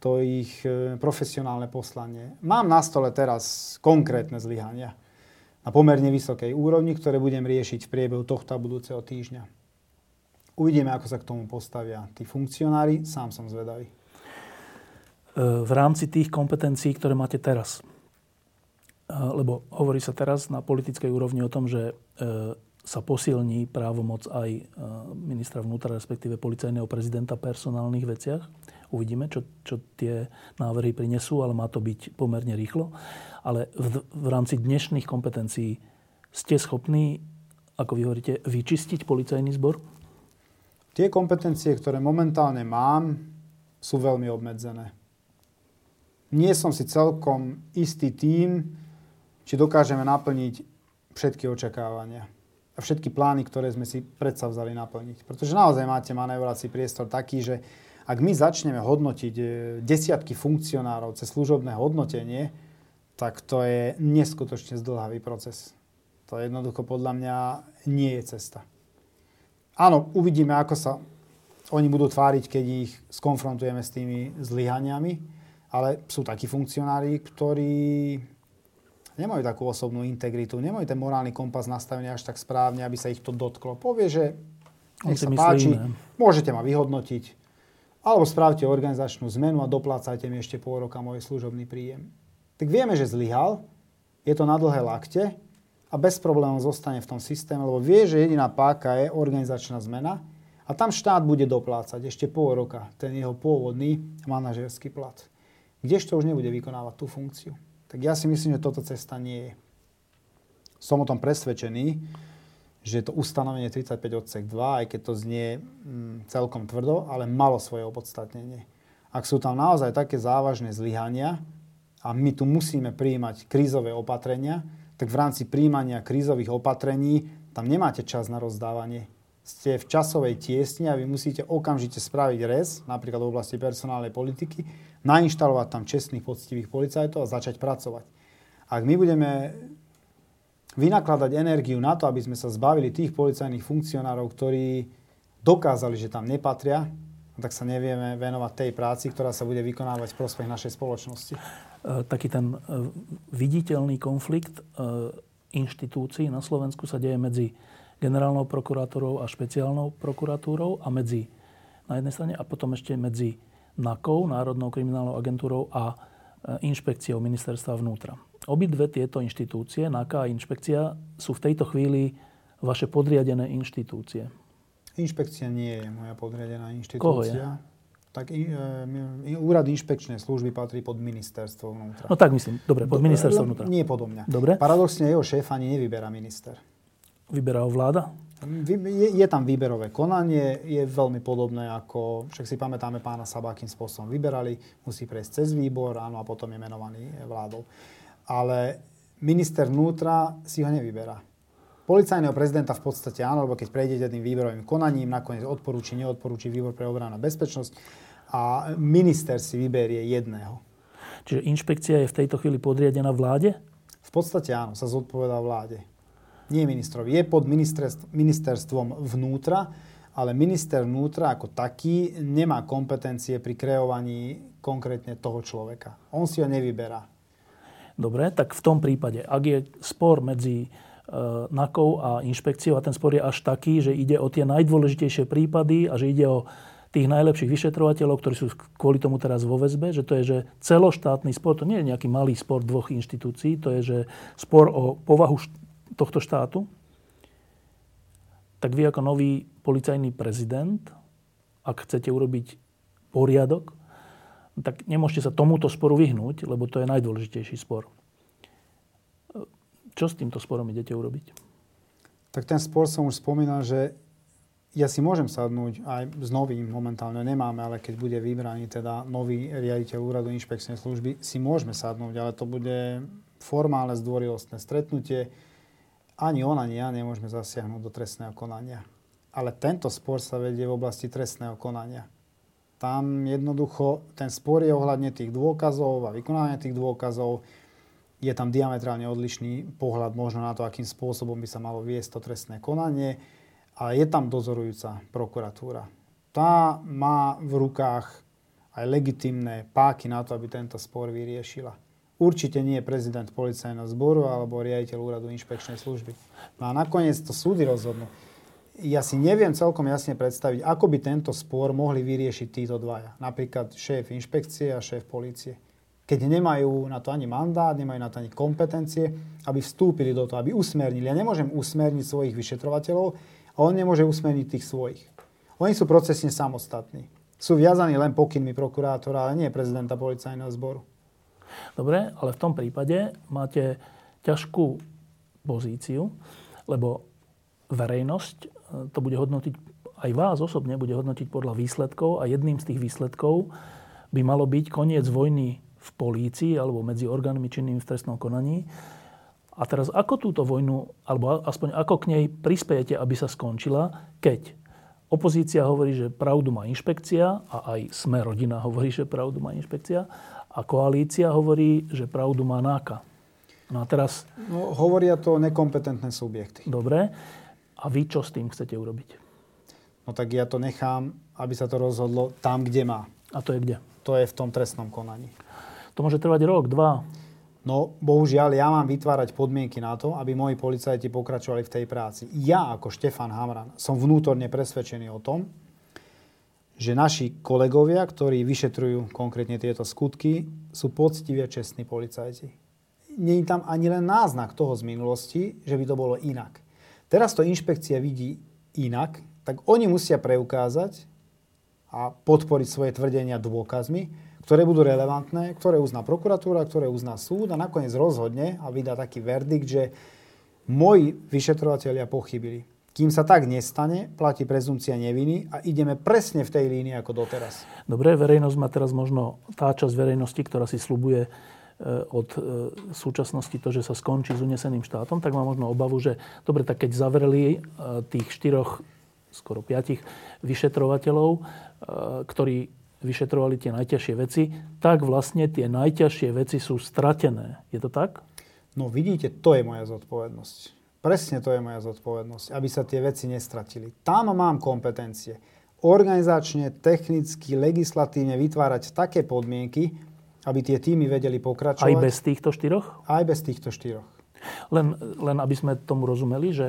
to ich profesionálne poslanie. Mám na stole teraz konkrétne zlyhania na pomerne vysokej úrovni, ktoré budem riešiť v priebehu tohto a budúceho týždňa. Uvidíme, ako sa k tomu postavia tí funkcionári. Sám som zvedavý. V rámci tých kompetencií, ktoré máte teraz, lebo hovorí sa teraz na politickej úrovni o tom, že sa posilní právomoc aj ministra vnútra, respektíve policajného prezidenta v personálnych veciach. Uvidíme, čo, čo tie návrhy prinesú, ale má to byť pomerne rýchlo. Ale v, v rámci dnešných kompetencií ste schopní, ako vy hovoríte, vyčistiť policajný zbor? Tie kompetencie, ktoré momentálne mám, sú veľmi obmedzené. Nie som si celkom istý tým, či dokážeme naplniť všetky očakávania. A všetky plány, ktoré sme si predsa vzali naplniť. Pretože naozaj máte manevrovací priestor taký, že ak my začneme hodnotiť desiatky funkcionárov cez služobné hodnotenie, tak to je neskutočne zdĺhavý proces. To jednoducho podľa mňa nie je cesta. Áno, uvidíme, ako sa oni budú tváriť, keď ich skonfrontujeme s tými zlyhaniami, ale sú takí funkcionári, ktorí... nemajú takú osobnú integritu, nemajú ten morálny kompas nastavený až tak správne, aby sa ich to dotklo. Povie, že nech sa páči, môžete ma vyhodnotiť, alebo správte organizačnú zmenu a doplácajte mi ešte pol roka môj služobný príjem. Tak vieme, že zlyhal, je to na dlhé lakte a bez problémov zostane v tom systéme, lebo vie, že jediná páka je organizačná zmena a tam štát bude doplácať ešte pol roka ten jeho pôvodný manažerský plat. Kdežto už nebude vykonávať tú funkciu. Tak ja si myslím, že toto cesta nie je. Som o tom presvedčený, že to ustanovenie tridsaťpäť odsek dva, aj keď to znie mm, celkom tvrdo, ale malo svoje opodstatnenie. Ak sú tam naozaj také závažné zlyhania a my tu musíme prijímať krízové opatrenia, tak v rámci prijímania krízových opatrení tam nemáte čas na rozdávanie. Ste v časovej tiesni a vy musíte okamžite spraviť rez, napríklad v oblasti personálnej politiky, nainštalovať tam čestných, poctivých policajtov a začať pracovať. Ak my budeme vynakladať energiu na to, aby sme sa zbavili tých policajných funkcionárov, ktorí dokázali, že tam nepatria, tak sa nevieme venovať tej práci, ktorá sa bude vykonávať v prospech našej spoločnosti. taký ten viditeľný konflikt inštitúcií na Slovensku sa deje medzi generálnou prokuratúrou a špeciálnou prokuratúrou a medzi na jednej strane a potom ešte medzi nákou, Národnou kriminálnou agentúrou a inšpekciou ministerstva vnútra. Obidve tieto inštitúcie, náka a inšpekcia, sú v tejto chvíli vaše podriadené inštitúcie. Inšpekcia nie je moja podriadená inštitúcia. Koho je? Tak in, in, Úrad inšpekčnej služby patrí pod ministerstvo vnútra. No tak myslím, dobre, pod dobre, ministerstvo vnútra. Nie podo mňa. Dobre. Paradoxne jeho šéfa ani nevyberá minister. Vyberá ho vláda? Je, je tam výberové konanie, je veľmi podobné ako, však si pamätáme pána Saba, akým spôsobom vyberali, musí prejsť cez výbor, áno, a potom je menovaný vládou. Ale minister vnútra si ho nevyberá. Policajného prezidenta v podstate áno, lebo keď prejdete tým výberovým konaním, nakoniec odporúči, neodporúči výbor pre obranu a bezpečnosť a minister si vyberie jedného. Čiže inšpekcia je v tejto chvíli podriadená vláde? V podstate áno, sa zodpovedá vláde. Nie ministrovi. Je pod ministerstvom vnútra, ale minister vnútra ako taký nemá kompetencie pri kreovaní konkrétne toho človeka. On si ho nevyberá. Dobre, tak v tom prípade, ak je spor medzi nákou a inšpekciou a ten spor je až taký, že ide o tie najdôležitejšie prípady a že ide o tých najlepších vyšetrovateľov, ktorí sú kvôli tomu teraz vo väzbe, že to je že celoštátny spor, to nie je nejaký malý spor dvoch inštitúcií, to je že spor o povahu tohto štátu, tak vy ako nový policajný prezident, ak chcete urobiť poriadok, tak nemôžete sa tomuto sporu vyhnúť, lebo to je najdôležitejší spor. Čo s týmto sporom idete urobiť? Tak ten spor som už spomínal, že ja si môžem sadnúť aj s novým, momentálne nemáme, ale keď bude vybraný teda nový riaditeľ Úradu inšpekčnej služby, si môžeme sadnúť, ale to bude formálne zdvorilostné stretnutie. Ani on, ani ja nemôžeme zasiahnuť do trestného konania. Ale tento spor sa vedie v oblasti trestného konania. Tam jednoducho ten spor je ohľadne tých dôkazov a vykonania tých dôkazov. Je tam diametrálne odlišný pohľad možno na to, akým spôsobom by sa malo viesť to trestné konanie. A je tam dozorujúca prokuratúra. Tá má v rukách aj legitímne páky na to, aby tento spor vyriešila. Určite nie je prezident policajného zboru alebo riaditeľ Úradu inšpekčnej služby. No a nakoniec to súdy rozhodnú. Ja si neviem celkom jasne predstaviť, ako by tento spor mohli vyriešiť títo dvaja. Napríklad šéf inšpekcie a šéf polície. Keď nemajú na to ani mandát, nemajú na to ani kompetencie, aby vstúpili do toho, aby usmernili. Ja nemôžem usmerniť svojich vyšetrovateľov a on nemôže usmerniť tých svojich. Oni sú procesne samostatní. Sú viazaní len pokynmi prokurátora, ale nie prezidenta policajného zboru. Dobre, ale v tom prípade máte ťažkú pozíciu, lebo verejnosť to bude hodnotiť, aj vás osobne bude hodnotiť podľa výsledkov a jedným z tých výsledkov by malo byť koniec vojny v polícii alebo medzi orgánmi činnými v trestnom konaní. A teraz ako túto vojnu, alebo aspoň ako k nej prispiejete, aby sa skončila, keď opozícia hovorí, že pravdu má inšpekcia a aj Sme rodina hovorí, že pravdu má inšpekcia a koalícia hovorí, že pravdu má náka. No a teraz... No, hovoria to nekompetentné subjekty. Dobre. A vy čo s tým chcete urobiť? No tak ja to nechám, aby sa to rozhodlo tam, kde má. A to je kde? To je v tom trestnom konaní. To môže trvať rok, dva. No, bohužiaľ, ja mám vytvárať podmienky na to, aby moji policajti pokračovali v tej práci. Ja ako Štefan Hamran som vnútorne presvedčený o tom, že naši kolegovia, ktorí vyšetrujú konkrétne tieto skutky, sú poctiví a čestní policajti. Nie je tam ani len náznak toho z minulosti, že by to bolo inak. Teraz to inšpekcia vidí inak, tak oni musia preukázať a podporiť svoje tvrdenia dôkazmi, ktoré budú relevantné, ktoré uzná prokuratúra, ktoré uzná súd a nakoniec rozhodne a vydá taký verdikt, že moji vyšetrovatelia pochybili. Kým sa tak nestane, platí prezumcia neviny a ideme presne v tej línii ako doteraz. Dobre, verejnosť má teraz možno tá časť verejnosti, ktorá si sľubuje od súčasnosti to, že sa skončí s uneseným štátom, tak má možno obavu, že dobre, tak keď zavreli tých štyroch, skoro piatich vyšetrovateľov, ktorí vyšetrovali tie najťažšie veci, tak vlastne tie najťažšie veci sú stratené. Je to tak? No vidíte, to je moja zodpovednosť. Presne to je moja zodpovednosť, aby sa tie veci nestratili. Tam mám kompetencie. Organizačne, technicky, legislatívne vytvárať také podmienky, aby tie týmy vedeli pokračovať. Aj bez týchto štyroch? Aj bez týchto štyroch. Len, len aby sme tomu rozumeli, že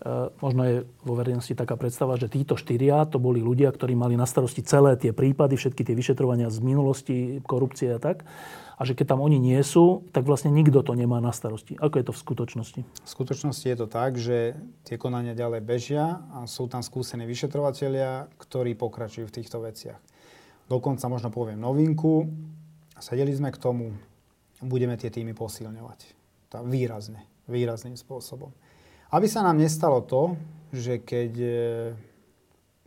e, možno je vo verejnosti taká predstava, že títo štyria to boli ľudia, ktorí mali na starosti celé tie prípady, všetky tie vyšetrovania z minulosti, korupcie a tak. A že keď tam oni nie sú, tak vlastne nikto to nemá na starosti. Ako je to v skutočnosti? V skutočnosti je to tak, že tie konania ďalej bežia a sú tam skúsení vyšetrovatelia, ktorí pokračujú v týchto veciach. Dokonca možno poviem novinku. Sedeli sme k tomu, budeme tie týmy posilňovať. Tá výrazne, výrazným spôsobom. Aby sa nám nestalo to, že keď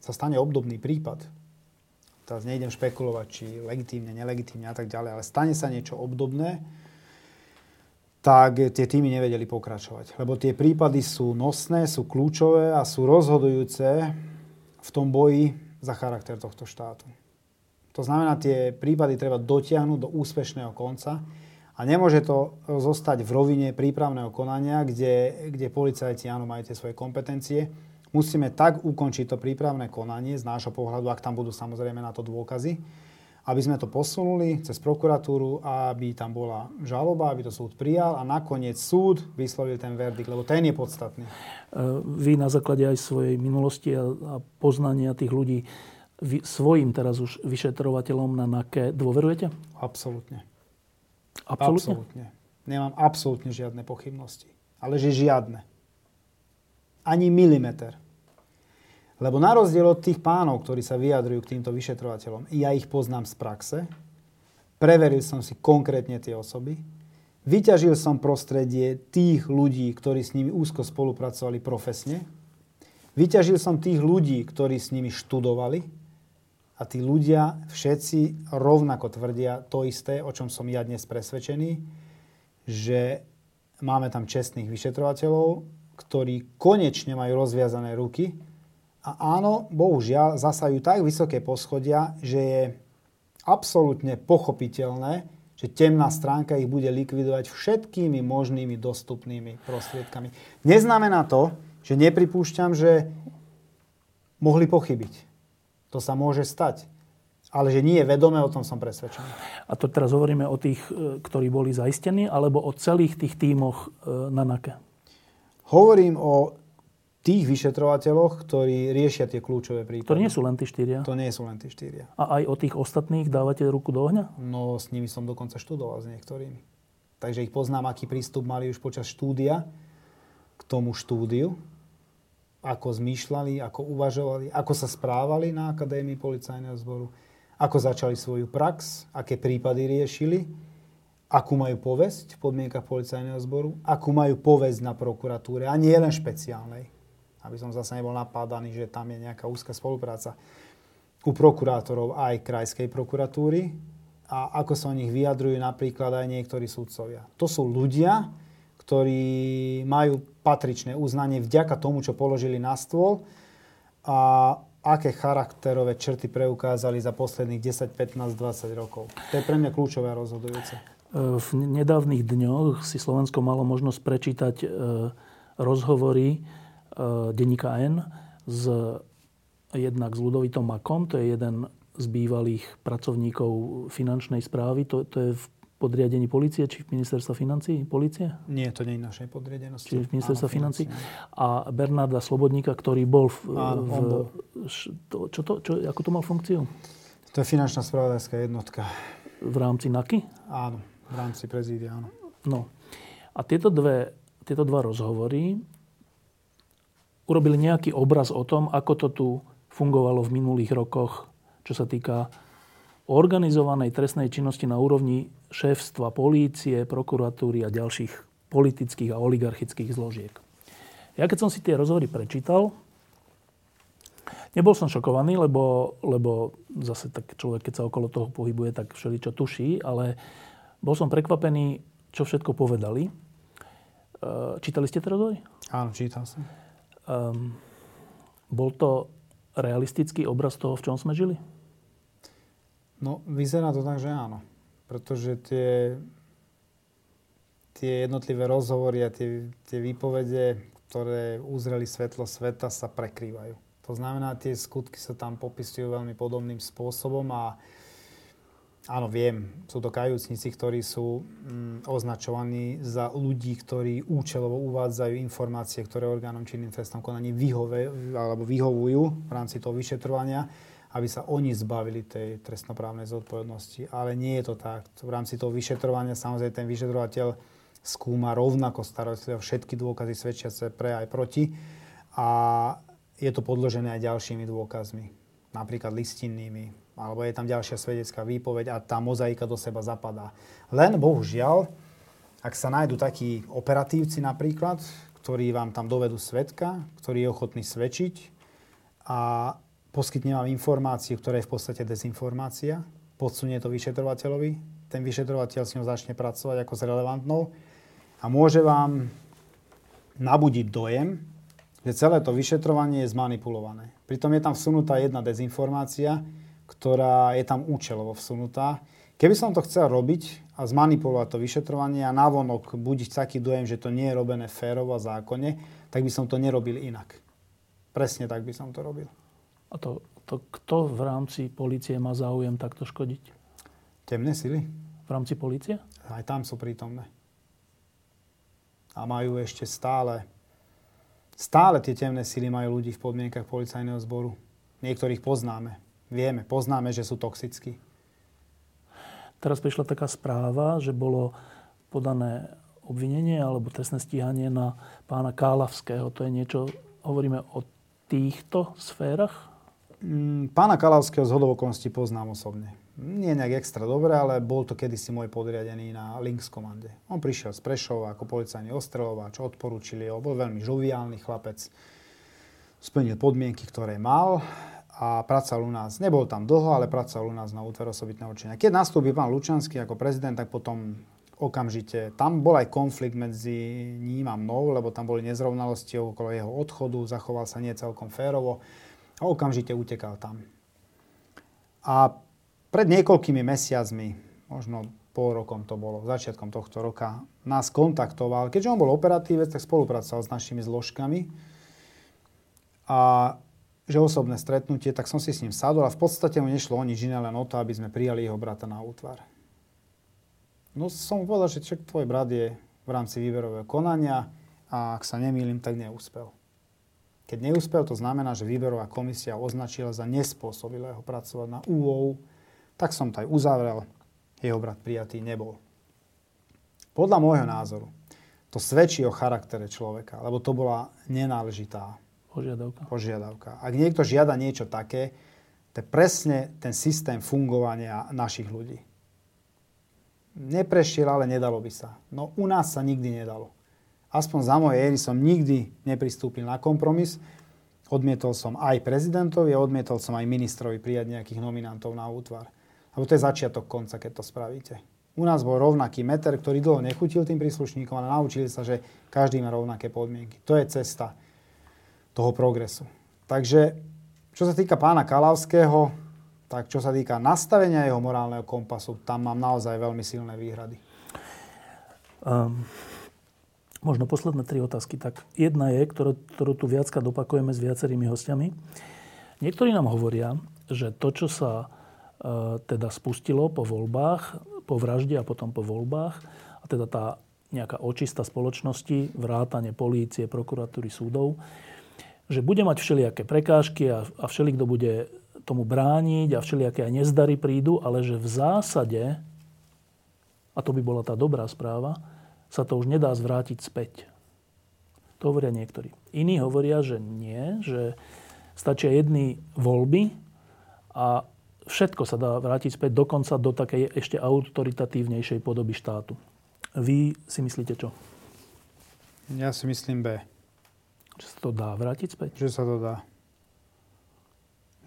sa stane obdobný prípad, teraz nejdem špekulovať, či legitímne, nelegitímne a tak ďalej, ale stane sa niečo obdobné, tak tie týmy nevedeli pokračovať. Lebo tie prípady sú nosné, sú kľúčové a sú rozhodujúce v tom boji za charakter tohto štátu. To znamená, tie prípady treba dotiahnuť do úspešného konca a nemôže to zostať v rovine prípravného konania, kde, kde policajti, áno, majú tie svoje kompetencie. Musíme tak ukončiť to prípravné konanie z nášho pohľadu, ak tam budú samozrejme na to dôkazy, aby sme to posunuli cez prokuratúru, aby tam bola žaloba, aby to súd prijal a nakoniec súd vyslovil ten verdikt, lebo ten je podstatný. Vy na základe aj svojej minulosti a poznania tých ľudí Vy, svojim teraz už vyšetrovateľom na NAKE dôverujete? Absolútne. Absolútne? Absolútne. Nemám absolútne žiadne pochybnosti. Ale že žiadne. Ani milimeter. Lebo na rozdiel od tých pánov, ktorí sa vyjadrujú k týmto vyšetrovateľom, ja ich poznám z praxe, preveril som si konkrétne tie osoby, vyťažil som prostredie tých ľudí, ktorí s nimi úzko spolupracovali profesne, vyťažil som tých ľudí, ktorí s nimi študovali, a tí ľudia všetci rovnako tvrdia to isté, o čom som ja dnes presvedčený, že máme tam čestných vyšetrovateľov, ktorí konečne majú rozviazané ruky a áno, bohužiaľ, zasajú tak vysoké poschodia, že je absolútne pochopiteľné, že temná stránka ich bude likvidovať všetkými možnými dostupnými prostriedkami. Neznamená to, že nepripúšťam, že mohli pochybiť. To sa môže stať. Ale že nie je vedomé, o tom som presvedčený. A to teraz hovoríme o tých, ktorí boli zaistení, alebo o celých tých tímoch na NAKE? Hovorím o tých vyšetrovateľoch, ktorí riešia tie kľúčové prípady. To nie sú len tí štyria? To nie sú len tí štyria. A aj o tých ostatných dávate ruku do ohňa? No, s nimi som dokonca študoval, s niektorými. Takže ich poznám, aký prístup mali už počas štúdia k tomu štúdiu. Ako zmýšľali, ako uvažovali, ako sa správali na Akadémii policajného zboru, ako začali svoju prax, aké prípady riešili, akú majú povesť v podmienkach policajného zboru, akú majú povesť na prokuratúre, a nie len špeciálnej. Aby som zase nebol napádaný, že tam je nejaká úzka spolupráca u prokurátorov aj krajskej prokuratúry a ako sa o nich vyjadrujú napríklad aj niektorí sudcovia. To sú ľudia, ktorí majú patričné uznanie vďaka tomu, čo položili na stôl a aké charakterové črty preukázali za posledných desať, pätnásť, dvadsať rokov. To je pre mňa kľúčové a rozhodujúce. V nedávnych dňoch si Slovensko malo možnosť prečítať rozhovory denníka N s, jednak s Ludovítom Makom, to je jeden z bývalých pracovníkov finančnej správy, to, to je v podriadení polície, či v ministerstva financí? Polície? Nie, to nie je našej podriadenosti. Či v ministerstva financí. A Bernarda Slobodníka, ktorý bol v... Áno, v bol. Čo, čo to, čo, ako to mal funkciu? To je finančná spravodajská jednotka. V rámci NAKY? Áno, v rámci prezídia, áno. No. A tieto, dve, tieto dva rozhovory urobili nejaký obraz o tom, ako to tu fungovalo v minulých rokoch, čo sa týka organizovanej trestnej činnosti na úrovni šéfstva polície, prokuratúry a ďalších politických a oligarchických zložiek. Ja keď som si tie rozhovory prečítal, nebol som šokovaný, lebo, lebo zase tak človek, keď sa okolo toho pohybuje, tak všeličo tuší, ale bol som prekvapený, čo všetko povedali. E, čítali ste tie rozhovory? Áno, čítal som. Um, bol to realistický obraz toho, v čom sme žili? No, vyzerá to tak, že áno. Pretože tie, tie jednotlivé rozhovory a tie, tie výpovede, ktoré uzreli svetlo sveta, sa prekrývajú. To znamená, tie skutky sa tam popisujú veľmi podobným spôsobom a, a Áno, viem. Sú to kajúcnici, ktorí sú mm, označovaní za ľudí, ktorí účelovo uvádzajú informácie, ktoré orgánom činným trestnom konaní vyhove, alebo vyhovujú v rámci toho vyšetrovania, aby sa oni zbavili tej trestnoprávnej zodpovednosti. Ale nie je to tak. V rámci toho vyšetrovania samozrejme ten vyšetrovateľ skúma rovnako starostlivo všetky dôkazy svedčiace pre aj proti. A je to podložené aj ďalšími dôkazmi, napríklad listinnými, alebo je tam ďalšia svedecká výpoveď a tá mozaika do seba zapadá. Len, bohužiaľ, ak sa nájdú takí operatívci napríklad, ktorí vám tam dovedú svedka, ktorý je ochotný svedčiť a poskytne vám informáciu, ktorá je v podstate dezinformácia, podsunie to vyšetrovateľovi, ten vyšetrovateľ s ňou začne pracovať ako s relevantnou a môže vám nabudiť dojem, že celé to vyšetrovanie je zmanipulované. Pritom je tam vsunutá jedna dezinformácia, ktorá je tam účelovo vsunutá. Keby som to chcel robiť a zmanipulovať to vyšetrovanie a navonok budiť taký dojem, že to nie je robené férovo a zákonne, tak by som to nerobil inak. Presne tak by som to robil. A to, to kto v rámci polície má záujem takto škodiť? Temné sily. V rámci polície? Aj tam sú prítomné. A majú ešte stále... Stále tie temné sily majú ľudí v podmienkach policajného zboru. Niektorých poznáme. Vieme, poznáme, že sú toxickí. Teraz prišla taká správa, že bolo podané obvinenie alebo trestné stíhanie na pána Kalavského. To je niečo, hovoríme o týchto sférach? Mm, pána Kalavského z hodovokonosti poznám osobne. Nie nejak extra dobre, ale bol to kedysi môj podriadený na Lynx Commande. On prišiel z Prešova ako policajný ostreľovač, odporúčili ho, bol veľmi žoviálny chlapec. Splnil podmienky, ktoré mal. A pracoval u nás, nebol tam dlho, ale pracoval u nás na útvar osobitného činenia. Keď nastúpil pán Lučanský ako prezident, tak potom okamžite, tam bol aj konflikt medzi ním a mnou, lebo tam boli nezrovnalosti okolo jeho odchodu, zachoval sa nie celkom férovo a okamžite utekal tam. A pred niekoľkými mesiacmi, možno pol rokom to bolo, začiatkom tohto roka, nás kontaktoval, keďže on bol operatívec, tak spolupracoval s našimi zložkami a že osobné stretnutie, tak som si s ním sadol a v podstate mu nešlo o nič iné, len o to, aby sme prijali jeho brata na útvar. No som mu povedal, že však tvoj brat je v rámci výberového konania a ak sa nemýlim, tak neúspel. Keď neúspel, to znamená, že výberová komisia označila za nespôsobilého pracovať na ú ó, tak som to aj uzavrel, jeho brat prijatý nebol. Podľa môjho názoru, to svedčí o charaktere človeka, lebo to bola nenáležitá Požiadavka. Požiadavka. Ak niekto žiada niečo také, to je presne ten systém fungovania našich ľudí. Neprešiel, ale nedalo by sa. No u nás sa nikdy nedalo. Aspoň za mojej éry som nikdy nepristúpil na kompromis. Odmietol som aj prezidentovi a odmietol som aj ministrovi prijať nejakých nominantov na útvar. Lebo to je začiatok konca, keď to spravíte. U nás bol rovnaký meter, ktorý dlho nechutil tým príslušníkom, ale naučili sa, že každý má rovnaké podmienky. To je cesta toho progresu. Takže, čo sa týka pána Kalavského, tak čo sa týka nastavenia jeho morálneho kompasu, tam mám naozaj veľmi silné výhrady. Um, možno posledné tri otázky. Tak jedna je, ktorú, ktorú tu viacka dopakujeme s viacerými hostiami. Niektorí nám hovoria, že to, čo sa uh, teda spustilo po voľbách, po vražde a potom po voľbách, a teda tá nejaká očista spoločnosti, vrátane polície, prokuratúry, súdov, že bude mať všelijaké prekážky a, a všelikto bude tomu brániť a všelijaké aj nezdary prídu, ale že v zásade, a to by bola tá dobrá správa, sa to už nedá zvrátiť späť. To hovoria niektorí. Iní hovoria, že nie, že stačia jedny voľby a všetko sa dá vrátiť späť, dokonca do takej ešte autoritatívnejšej podoby štátu. Vy si myslíte čo? Ja si myslím bé. Že sa to dá vrátiť späť? Že sa to dá.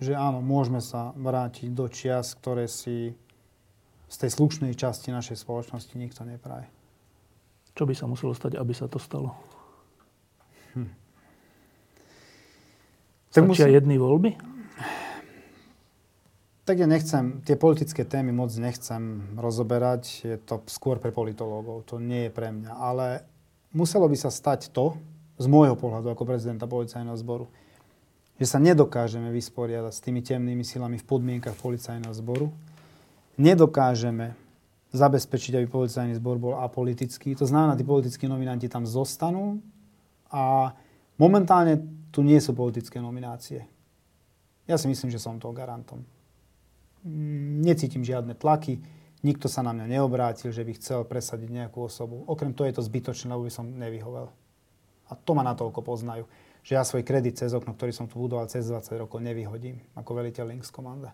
Že áno, môžeme sa vrátiť do čias, ktoré si z tej slušnej časti našej spoločnosti nikto nepraje. Čo by sa muselo stať, aby sa to stalo? Hm. Stačia musím... jedny voľby? Tak ja nechcem, tie politické témy moc nechcem rozoberať. Je to skôr pre politológov, to nie je pre mňa. Ale muselo by sa stať to, z môjho pohľadu ako prezidenta policajného zboru, že sa nedokážeme vysporiadať s tými temnými silami v podmienkach policajného zboru, nedokážeme zabezpečiť, aby policajný zbor bol apolitický. To znamená, tí politickí nominanti tam zostanú a momentálne tu nie sú politické nominácie. Ja si myslím, že som toho garantom. Necítim žiadne tlaky, nikto sa na mňa neobrátil, že by chcel presadiť nejakú osobu. Okrem toho je to zbytočné, lebo by som nevyhovel. A to ma natoľko poznajú, že ja svoj kredit cez okno, ktorý som tu budoval cez dvadsať rokov, nevyhodím ako veliteľ Lynx Commando.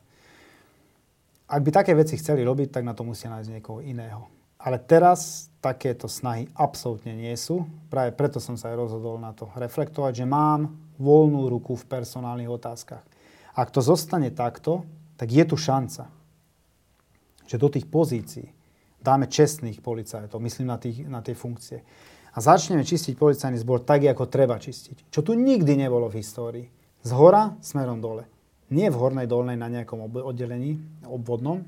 Ak by také veci chceli robiť, tak na to musia nájsť niekoho iného. Ale teraz takéto snahy absolútne nie sú. Práve preto som sa aj rozhodol na to reflektovať, že mám voľnú ruku v personálnych otázkach. Ak to zostane takto, tak je tu šanca, že do tých pozícií dáme čestných policajtov, myslím na, tých, na tie funkcie. A začneme čistiť policajný zbor tak, ako treba čistiť. Čo tu nikdy nebolo v histórii. Z hora smerom dole. Nie v hornej dolnej na nejakom oddelení, obvodnom,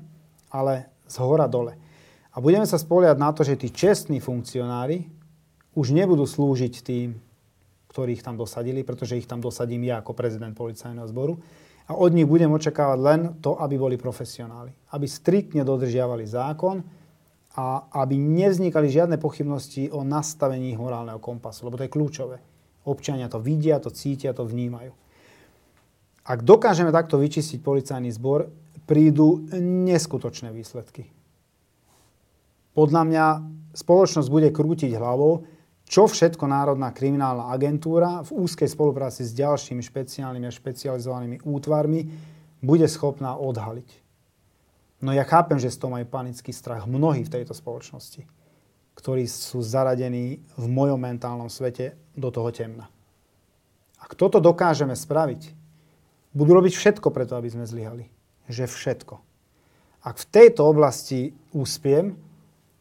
ale z hora dole. A budeme sa spoliehať na to, že tí čestní funkcionári už nebudú slúžiť tým, ktorí ich tam dosadili, pretože ich tam dosadím ja ako prezident policajného zboru. A od nich budem očakávať len to, aby boli profesionáli. Aby striktne dodržiavali zákon a aby nevznikali žiadne pochybnosti o nastavení morálneho kompasu, lebo to je kľúčové. Občania to vidia, to cítia, to vnímajú. Ak dokážeme takto vyčistiť policajný zbor, prídu neskutočné výsledky. Podľa mňa spoločnosť bude krútiť hlavou, čo všetko Národná kriminálna agentúra v úzkej spolupráci s ďalšími špeciálnymi a špecializovanými útvarmi bude schopná odhaliť. No ja chápem, že z toho majú panický strach mnohí v tejto spoločnosti, ktorí sú zaradení v mojom mentálnom svete do toho temna. Ak toto dokážeme spraviť, budú robiť všetko preto, aby sme zlyhali. Že všetko. Ak v tejto oblasti úspiem,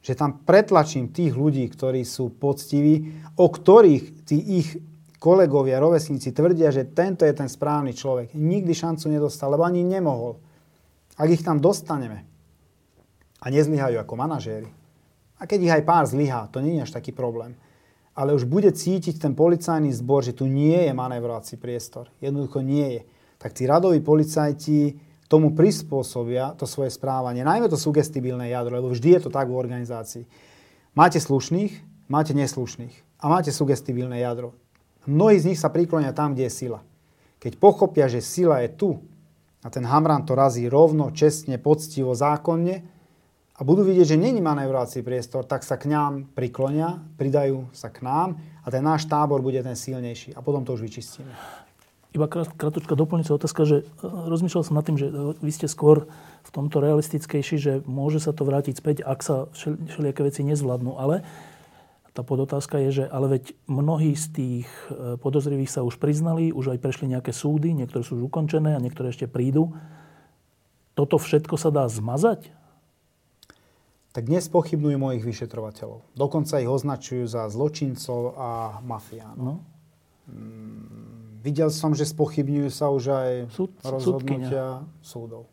že tam pretlačím tých ľudí, ktorí sú poctiví, o ktorých tí ich kolegovia, rovesníci tvrdia, že tento je ten správny človek. Nikdy šancu nedostal, lebo ani nemohol. Ak ich tam dostaneme a nezlyhajú ako manažéri, a keď ich aj pár zlyhá, to nie je až taký problém, ale už bude cítiť ten policajný zbor, že tu nie je manévrovací priestor. Jednoducho nie je. Tak tí radoví policajti tomu prispôsobia to svoje správanie. Najmä to sugestibilné jadro, lebo vždy je to tak v organizácii. Máte slušných, máte neslušných a máte sugestibilné jadro. Mnohí z nich sa priklonia tam, kde je sila. Keď pochopia, že sila je tu a ten Hamran to razí rovno, čestne, poctivo, zákonne a budú vidieť, že není manévrovací priestor, tak sa k nám priklonia, pridajú sa k nám a ten náš tábor bude ten silnejší a potom to už vyčistíme. Iba kratučka doplňujúca otázka, že rozmýšľal som nad tým, že vy ste skôr v tomto realistickejší, že môže sa to vrátiť späť, ak sa všelijaké veci nezvládnu. Ale tá podotázka je, že ale veď mnohí z tých podozrivých sa už priznali, už aj prešli nejaké súdy, niektoré sú už ukončené a niektoré ešte prídu. Toto všetko sa dá zmazať? Tak dnes pochybnujú mojich vyšetrovateľov. Dokonca ich označujú za zločincov a mafiánov. No. Hmm. Videl som, že spochybňujú sa už aj Súd, rozhodnutia súdkyňa. súdov.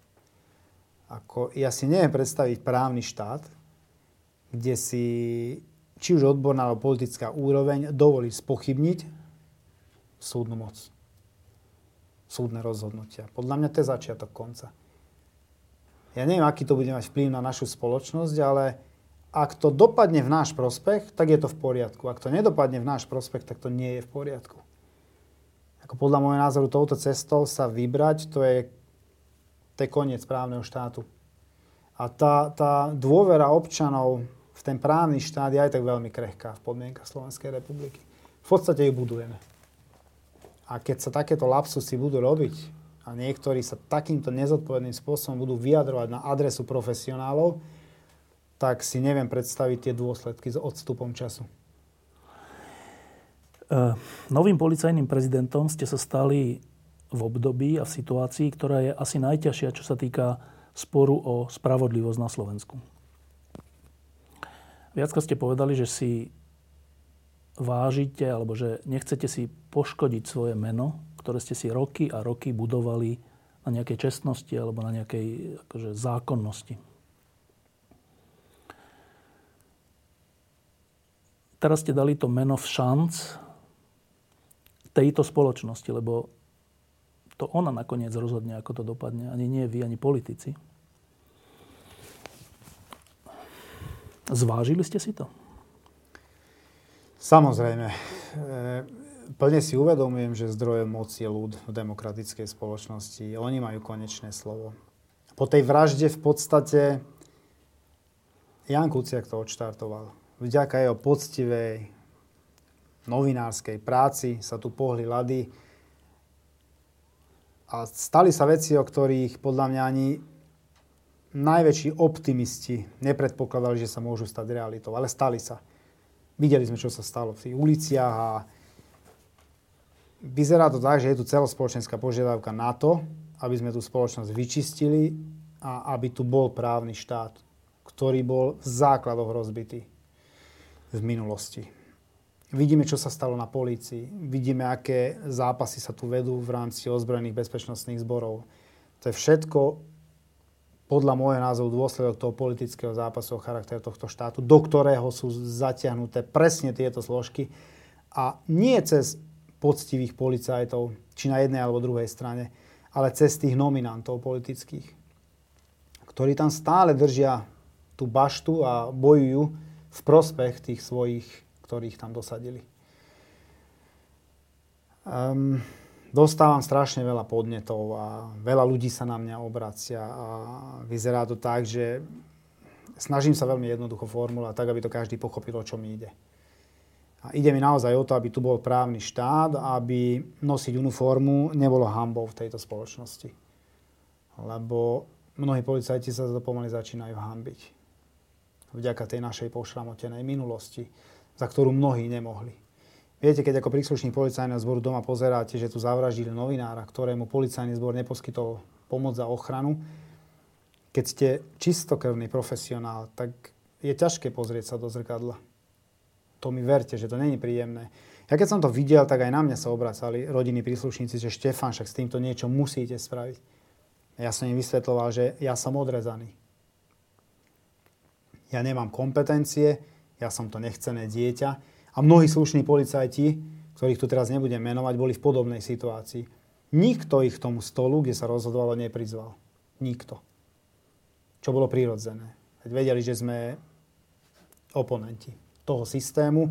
Ako, ja si neviem predstaviť právny štát, kde si či už odborná alebo politická úroveň dovolí spochybniť súdnu moc. Súdne rozhodnutia. Podľa mňa to je začiatok konca. Ja neviem, aký to bude mať vplyv na našu spoločnosť, ale ak to dopadne v náš prospech, tak je to v poriadku. Ak to nedopadne v náš prospech, tak to nie je v poriadku. Ako podľa môjho názoru, touto cestou sa vybrať, to je, to je koniec právneho štátu. A tá, tá dôvera občanov v ten právny štát je aj tak veľmi krehká v podmienkach Slovenskej republiky. V podstate ju budujeme. A keď sa takéto lapsusy budú robiť a niektorí sa takýmto nezodpovedným spôsobom budú vyjadrovať na adresu profesionálov, tak si neviem predstaviť tie dôsledky s odstupom času. Uh, novým policajným prezidentom ste sa stali v období a v situácii, ktorá je asi najťažšia, čo sa týka sporu o spravodlivosť na Slovensku. Viackrát ste povedali, že si vážite, alebo že nechcete si poškodiť svoje meno, ktoré ste si roky a roky budovali na nejakej čestnosti alebo na nejakej akože, zákonnosti. Teraz ste dali to meno v šanc tejto spoločnosti, lebo to ona nakoniec rozhodne, ako to dopadne. Ani nie vy, ani politici. Zvážili ste si to? Samozrejme. Plne si uvedomujem, že zdrojom moci je ľud v demokratickej spoločnosti. Oni majú konečné slovo. Po tej vražde v podstate Ján Kuciak to odštartoval. Vďaka jeho poctivej novinárskej práci sa tu pohli ľady a stali sa veci, o ktorých podľa mňa ani najväčší optimisti nepredpokladali, že sa môžu stať realitou, ale stali sa. Videli sme, čo sa stalo v tých uliciach a vyzerá to tak, že je tu celospoločenská požiadavka na to, aby sme tú spoločnosť vyčistili a aby tu bol právny štát, ktorý bol v základoch rozbitý v minulosti. Vidíme, čo sa stalo na polícii. Vidíme, aké zápasy sa tu vedú v rámci ozbrojených bezpečnostných zborov. To je všetko podľa môjho názoru dôsledok toho politického zápasu o charakteru tohto štátu, do ktorého sú zatiahnuté presne tieto zložky. A nie cez poctivých policajtov, či na jednej alebo druhej strane, ale cez tých nominantov politických, ktorí tam stále držia tú baštu a bojujú v prospech tých svojich, ktorých tam dosadili. Um, dostávam strašne veľa podnetov a veľa ľudí sa na mňa obracia a vyzerá to tak, že snažím sa veľmi jednoducho formulovať tak, aby to každý pochopil, o čom ide. A ide mi naozaj o to, aby tu bol právny štát, aby nosiť uniformu nebolo hanbou v tejto spoločnosti. Lebo mnohí policajti sa za to pomaly začínajú hanbiť. Vďaka tej našej pošramotenej minulosti, za ktorú mnohí nemohli. Viete, keď ako príslušník policajného zboru doma pozeráte, že tu zavraždili novinára, ktorému policajný zbor neposkytol pomoc a ochranu, keď ste čistokrvný profesionál, tak je ťažké pozrieť sa do zrkadla. To mi verte, že to není príjemné. Ja keď som to videl, tak aj na mňa sa obracali rodinní príslušníci, že Štefan, však s týmto niečo musíte spraviť. Ja som im vysvetľoval, že ja som odrezaný. Ja nemám kompetencie, ja som to nechcené dieťa. A mnohí slušní policajti, ktorých tu teraz nebudem menovať, boli v podobnej situácii. Nikto ich k tomu stolu, kde sa rozhodovalo, neprizval. Nikto. Čo bolo prirodzené. Veď vedeli, že sme oponenti toho systému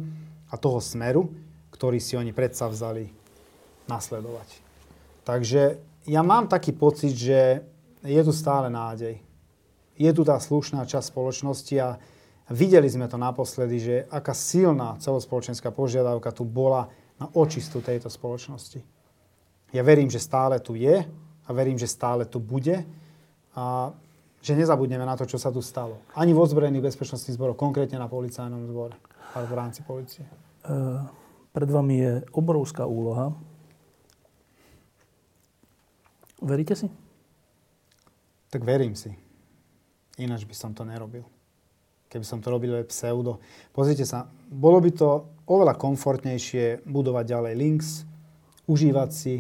a toho smeru, ktorý si oni predsa vzali nasledovať. Takže ja mám taký pocit, že je tu stále nádej. Je tu tá slušná časť spoločnosti a videli sme to naposledy, že aká silná celospoločenská požiadavka tu bola na očistu tejto spoločnosti. Ja verím, že stále tu je a verím, že stále tu bude a že nezabudneme na to, čo sa tu stalo. Ani v ozbrojených bezpečnostných zboroch, konkrétne na policajnom zbore, ale v rámci polície. Uh, pred vami je obrovská úloha. Veríte si? Tak verím si. Ináč by som to nerobil. Keby som to robil aj pseudo. Pozrite sa, bolo by to oveľa komfortnejšie budovať ďalej Lynx, užívať si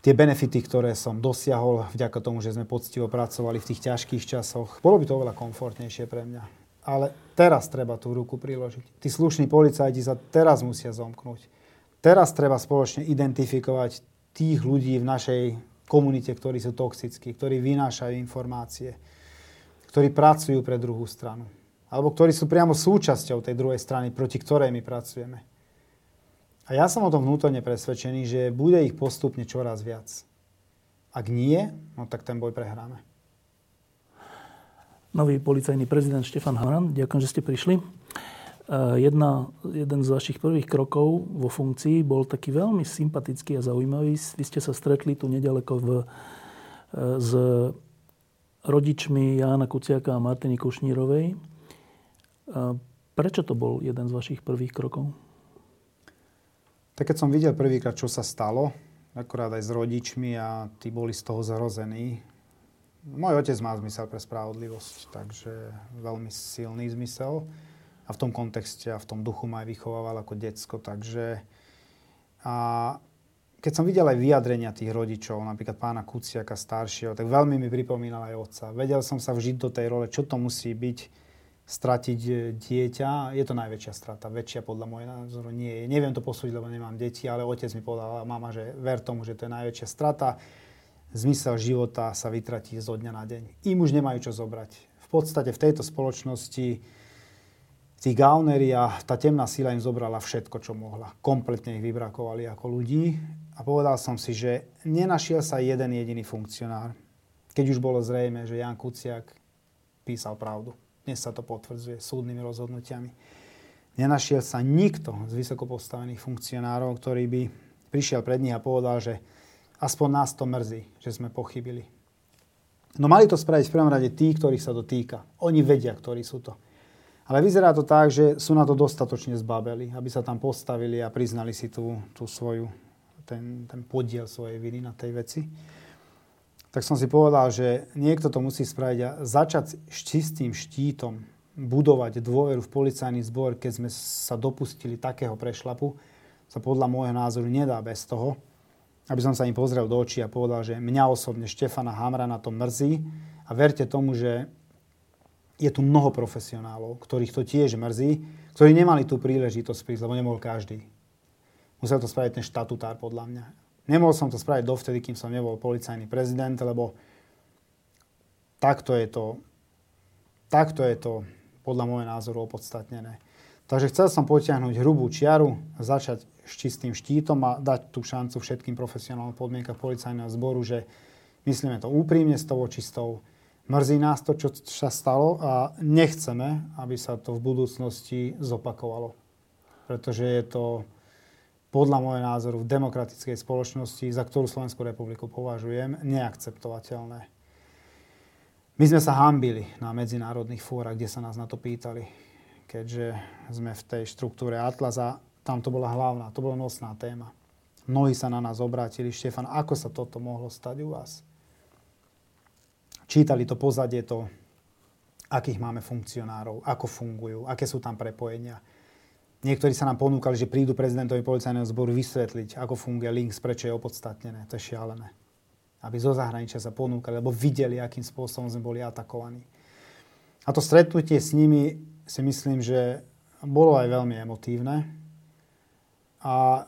tie benefity, ktoré som dosiahol vďaka tomu, že sme poctivo pracovali v tých ťažkých časoch. Bolo by to oveľa komfortnejšie pre mňa. Ale teraz treba tú ruku priložiť. Tí slušní policajti sa teraz musia zomknúť. Teraz treba spoločne identifikovať tých ľudí v našej komunite, ktorí sú toxickí, ktorí vynášajú informácie, ktorí pracujú pre druhú stranu, alebo ktorí sú priamo súčasťou tej druhej strany, proti ktorej my pracujeme. A ja som o tom vnútorne presvedčený, že bude ich postupne čoraz viac. Ak nie, no tak ten boj prehráme. Nový policajný prezident Štefan Hamran, ďakujem, že ste prišli. Jedna, jeden z vašich prvých krokov vo funkcii bol taký veľmi sympatický a zaujímavý. Vy ste sa stretli tu nedaleko v, s rodičmi Jána Kuciaka a Martiny Kušnírovej. Prečo to bol jeden z vašich prvých krokov? Tak keď som videl prvýkrát, čo sa stalo, akorát aj s rodičmi a tí boli z toho zarození. Môj otec má zmysel pre spravodlivosť, takže veľmi silný zmysel. A v tom kontexte a v tom duchu ma aj vychovával ako decko, takže... A keď som videl aj vyjadrenia tých rodičov, napríklad pána Kuciaka staršieho, tak veľmi mi pripomínal aj otca. Vedel som sa vžiť do tej role, čo to musí byť, stratiť dieťa. Je to najväčšia strata, väčšia podľa môjho názoru nie je. Neviem to posúdiť, lebo nemám deti, ale otec mi povedal, mama, že ver tomu, že to je najväčšia strata. Zmysel života sa vytratí zo dňa na deň. Im už nemajú čo zobrať. V v podstate v tejto spoločnosti tí gauneri a tá temná sila im zobrala všetko, čo mohla. Kompletne ich vybrakovali ako ľudí. A povedal som si, že nenašiel sa jeden jediný funkcionár, keď už bolo zrejme, že Ján Kuciak písal pravdu. Dnes sa to potvrdzuje súdnymi rozhodnutiami. Nenašiel sa nikto z vysokopostavených funkcionárov, ktorý by prišiel pred nich a povedal, že aspoň nás to mrzí, že sme pochybili. No mali to spraviť v prvom rade tí, ktorých sa to týka. Oni vedia, ktorí sú to. Ale vyzerá to tak, že sú na to dostatočne zbabeli, aby sa tam postavili a priznali si tú, tú svoju, ten, ten podiel svojej viny na tej veci. Tak som si povedal, že niekto to musí spraviť a začať s čistým štítom budovať dôveru v policajný zbor, keď sme sa dopustili takého prešlapu, sa podľa môjho názoru nedá bez toho, aby som sa im pozrel do očí a povedal, že mňa osobne Štefana Hamrana to mrzí a verte tomu, že je tu mnoho profesionálov, ktorých to tiež mrzí, ktorí nemali tú príležitosť prísť, lebo nemohol každý. Musel to spraviť ten štatutár podľa mňa. Nemohol som to spraviť dovtedy, kým som nebol policajný prezident, lebo takto je to, takto je to podľa môjho názoru opodstatnené. Takže chcel som potiahnuť hrubú čiaru, začať s čistým štítom a dať tú šancu všetkým profesionálom v podmienkach policajného zboru, že myslíme to úprimne, s tou očistou. Mrzí nás to, čo sa stalo a nechceme, aby sa to v budúcnosti zopakovalo. Pretože je to podľa môjho názoru v demokratickej spoločnosti, za ktorú Slovenskú republiku považujem, neakceptovateľné. My sme sa hanbili na medzinárodných fórach, kde sa nás na to pýtali, keďže sme v tej štruktúre Atlas a tam to bola hlavná, to bola nosná téma. Mnohí sa na nás obrátili. Štefan, ako sa toto mohlo stať u vás? Čítali to pozadie, to, akých máme funkcionárov, ako fungujú, aké sú tam prepojenia. Niektorí sa nám ponúkali, že prídu prezidentovi policajného zboru vysvetliť, ako funguje Lynx, prečo je opodstatnené. To je šialené. Aby zo zahraničia sa ponúkali, lebo videli, akým spôsobom sme boli atakovaní. A to stretnutie s nimi si myslím, že bolo aj veľmi emotívne. A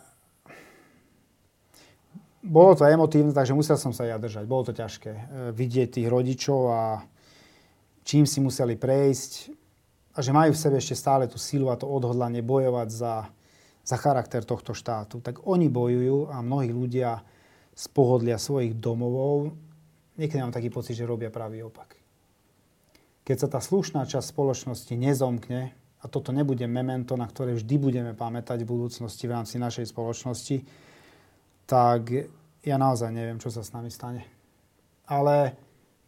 bolo to emotívne, takže musel som sa ja držať. Bolo to ťažké vidieť tých rodičov a čím si museli prejsť. A že majú v sebe ešte stále tú silu a to odhodlanie bojovať za, za charakter tohto štátu. Tak oni bojujú a mnohí ľudia z pohodlia svojich domovov, niekedy mám taký pocit, že robia pravý opak. Keď sa tá slušná časť spoločnosti nezomkne, a toto nebude memento, na ktoré vždy budeme pamätať v budúcnosti v rámci našej spoločnosti, tak ja naozaj neviem, čo sa s nami stane. Ale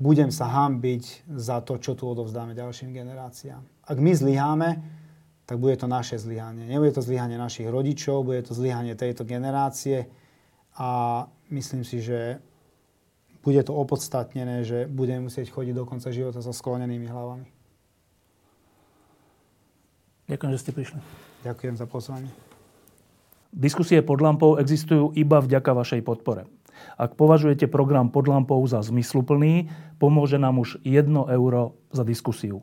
budem sa hanbiť za to, čo tu odovzdáme ďalším generáciám. Ak my zlyháme, tak bude to naše zlyhanie. Nebude to zlyhanie našich rodičov, bude to zlyhanie tejto generácie a myslím si, že bude to opodstatnené, že budeme musieť chodiť do konca života so sklonenými hlavami. Ďakujem, že ste prišli. Ďakujem za pozvanie. Diskusie pod lampou existujú iba vďaka vašej podpore. Ak považujete program Pod lampou za zmysluplný, pomôže nám už jedno euro za diskusiu.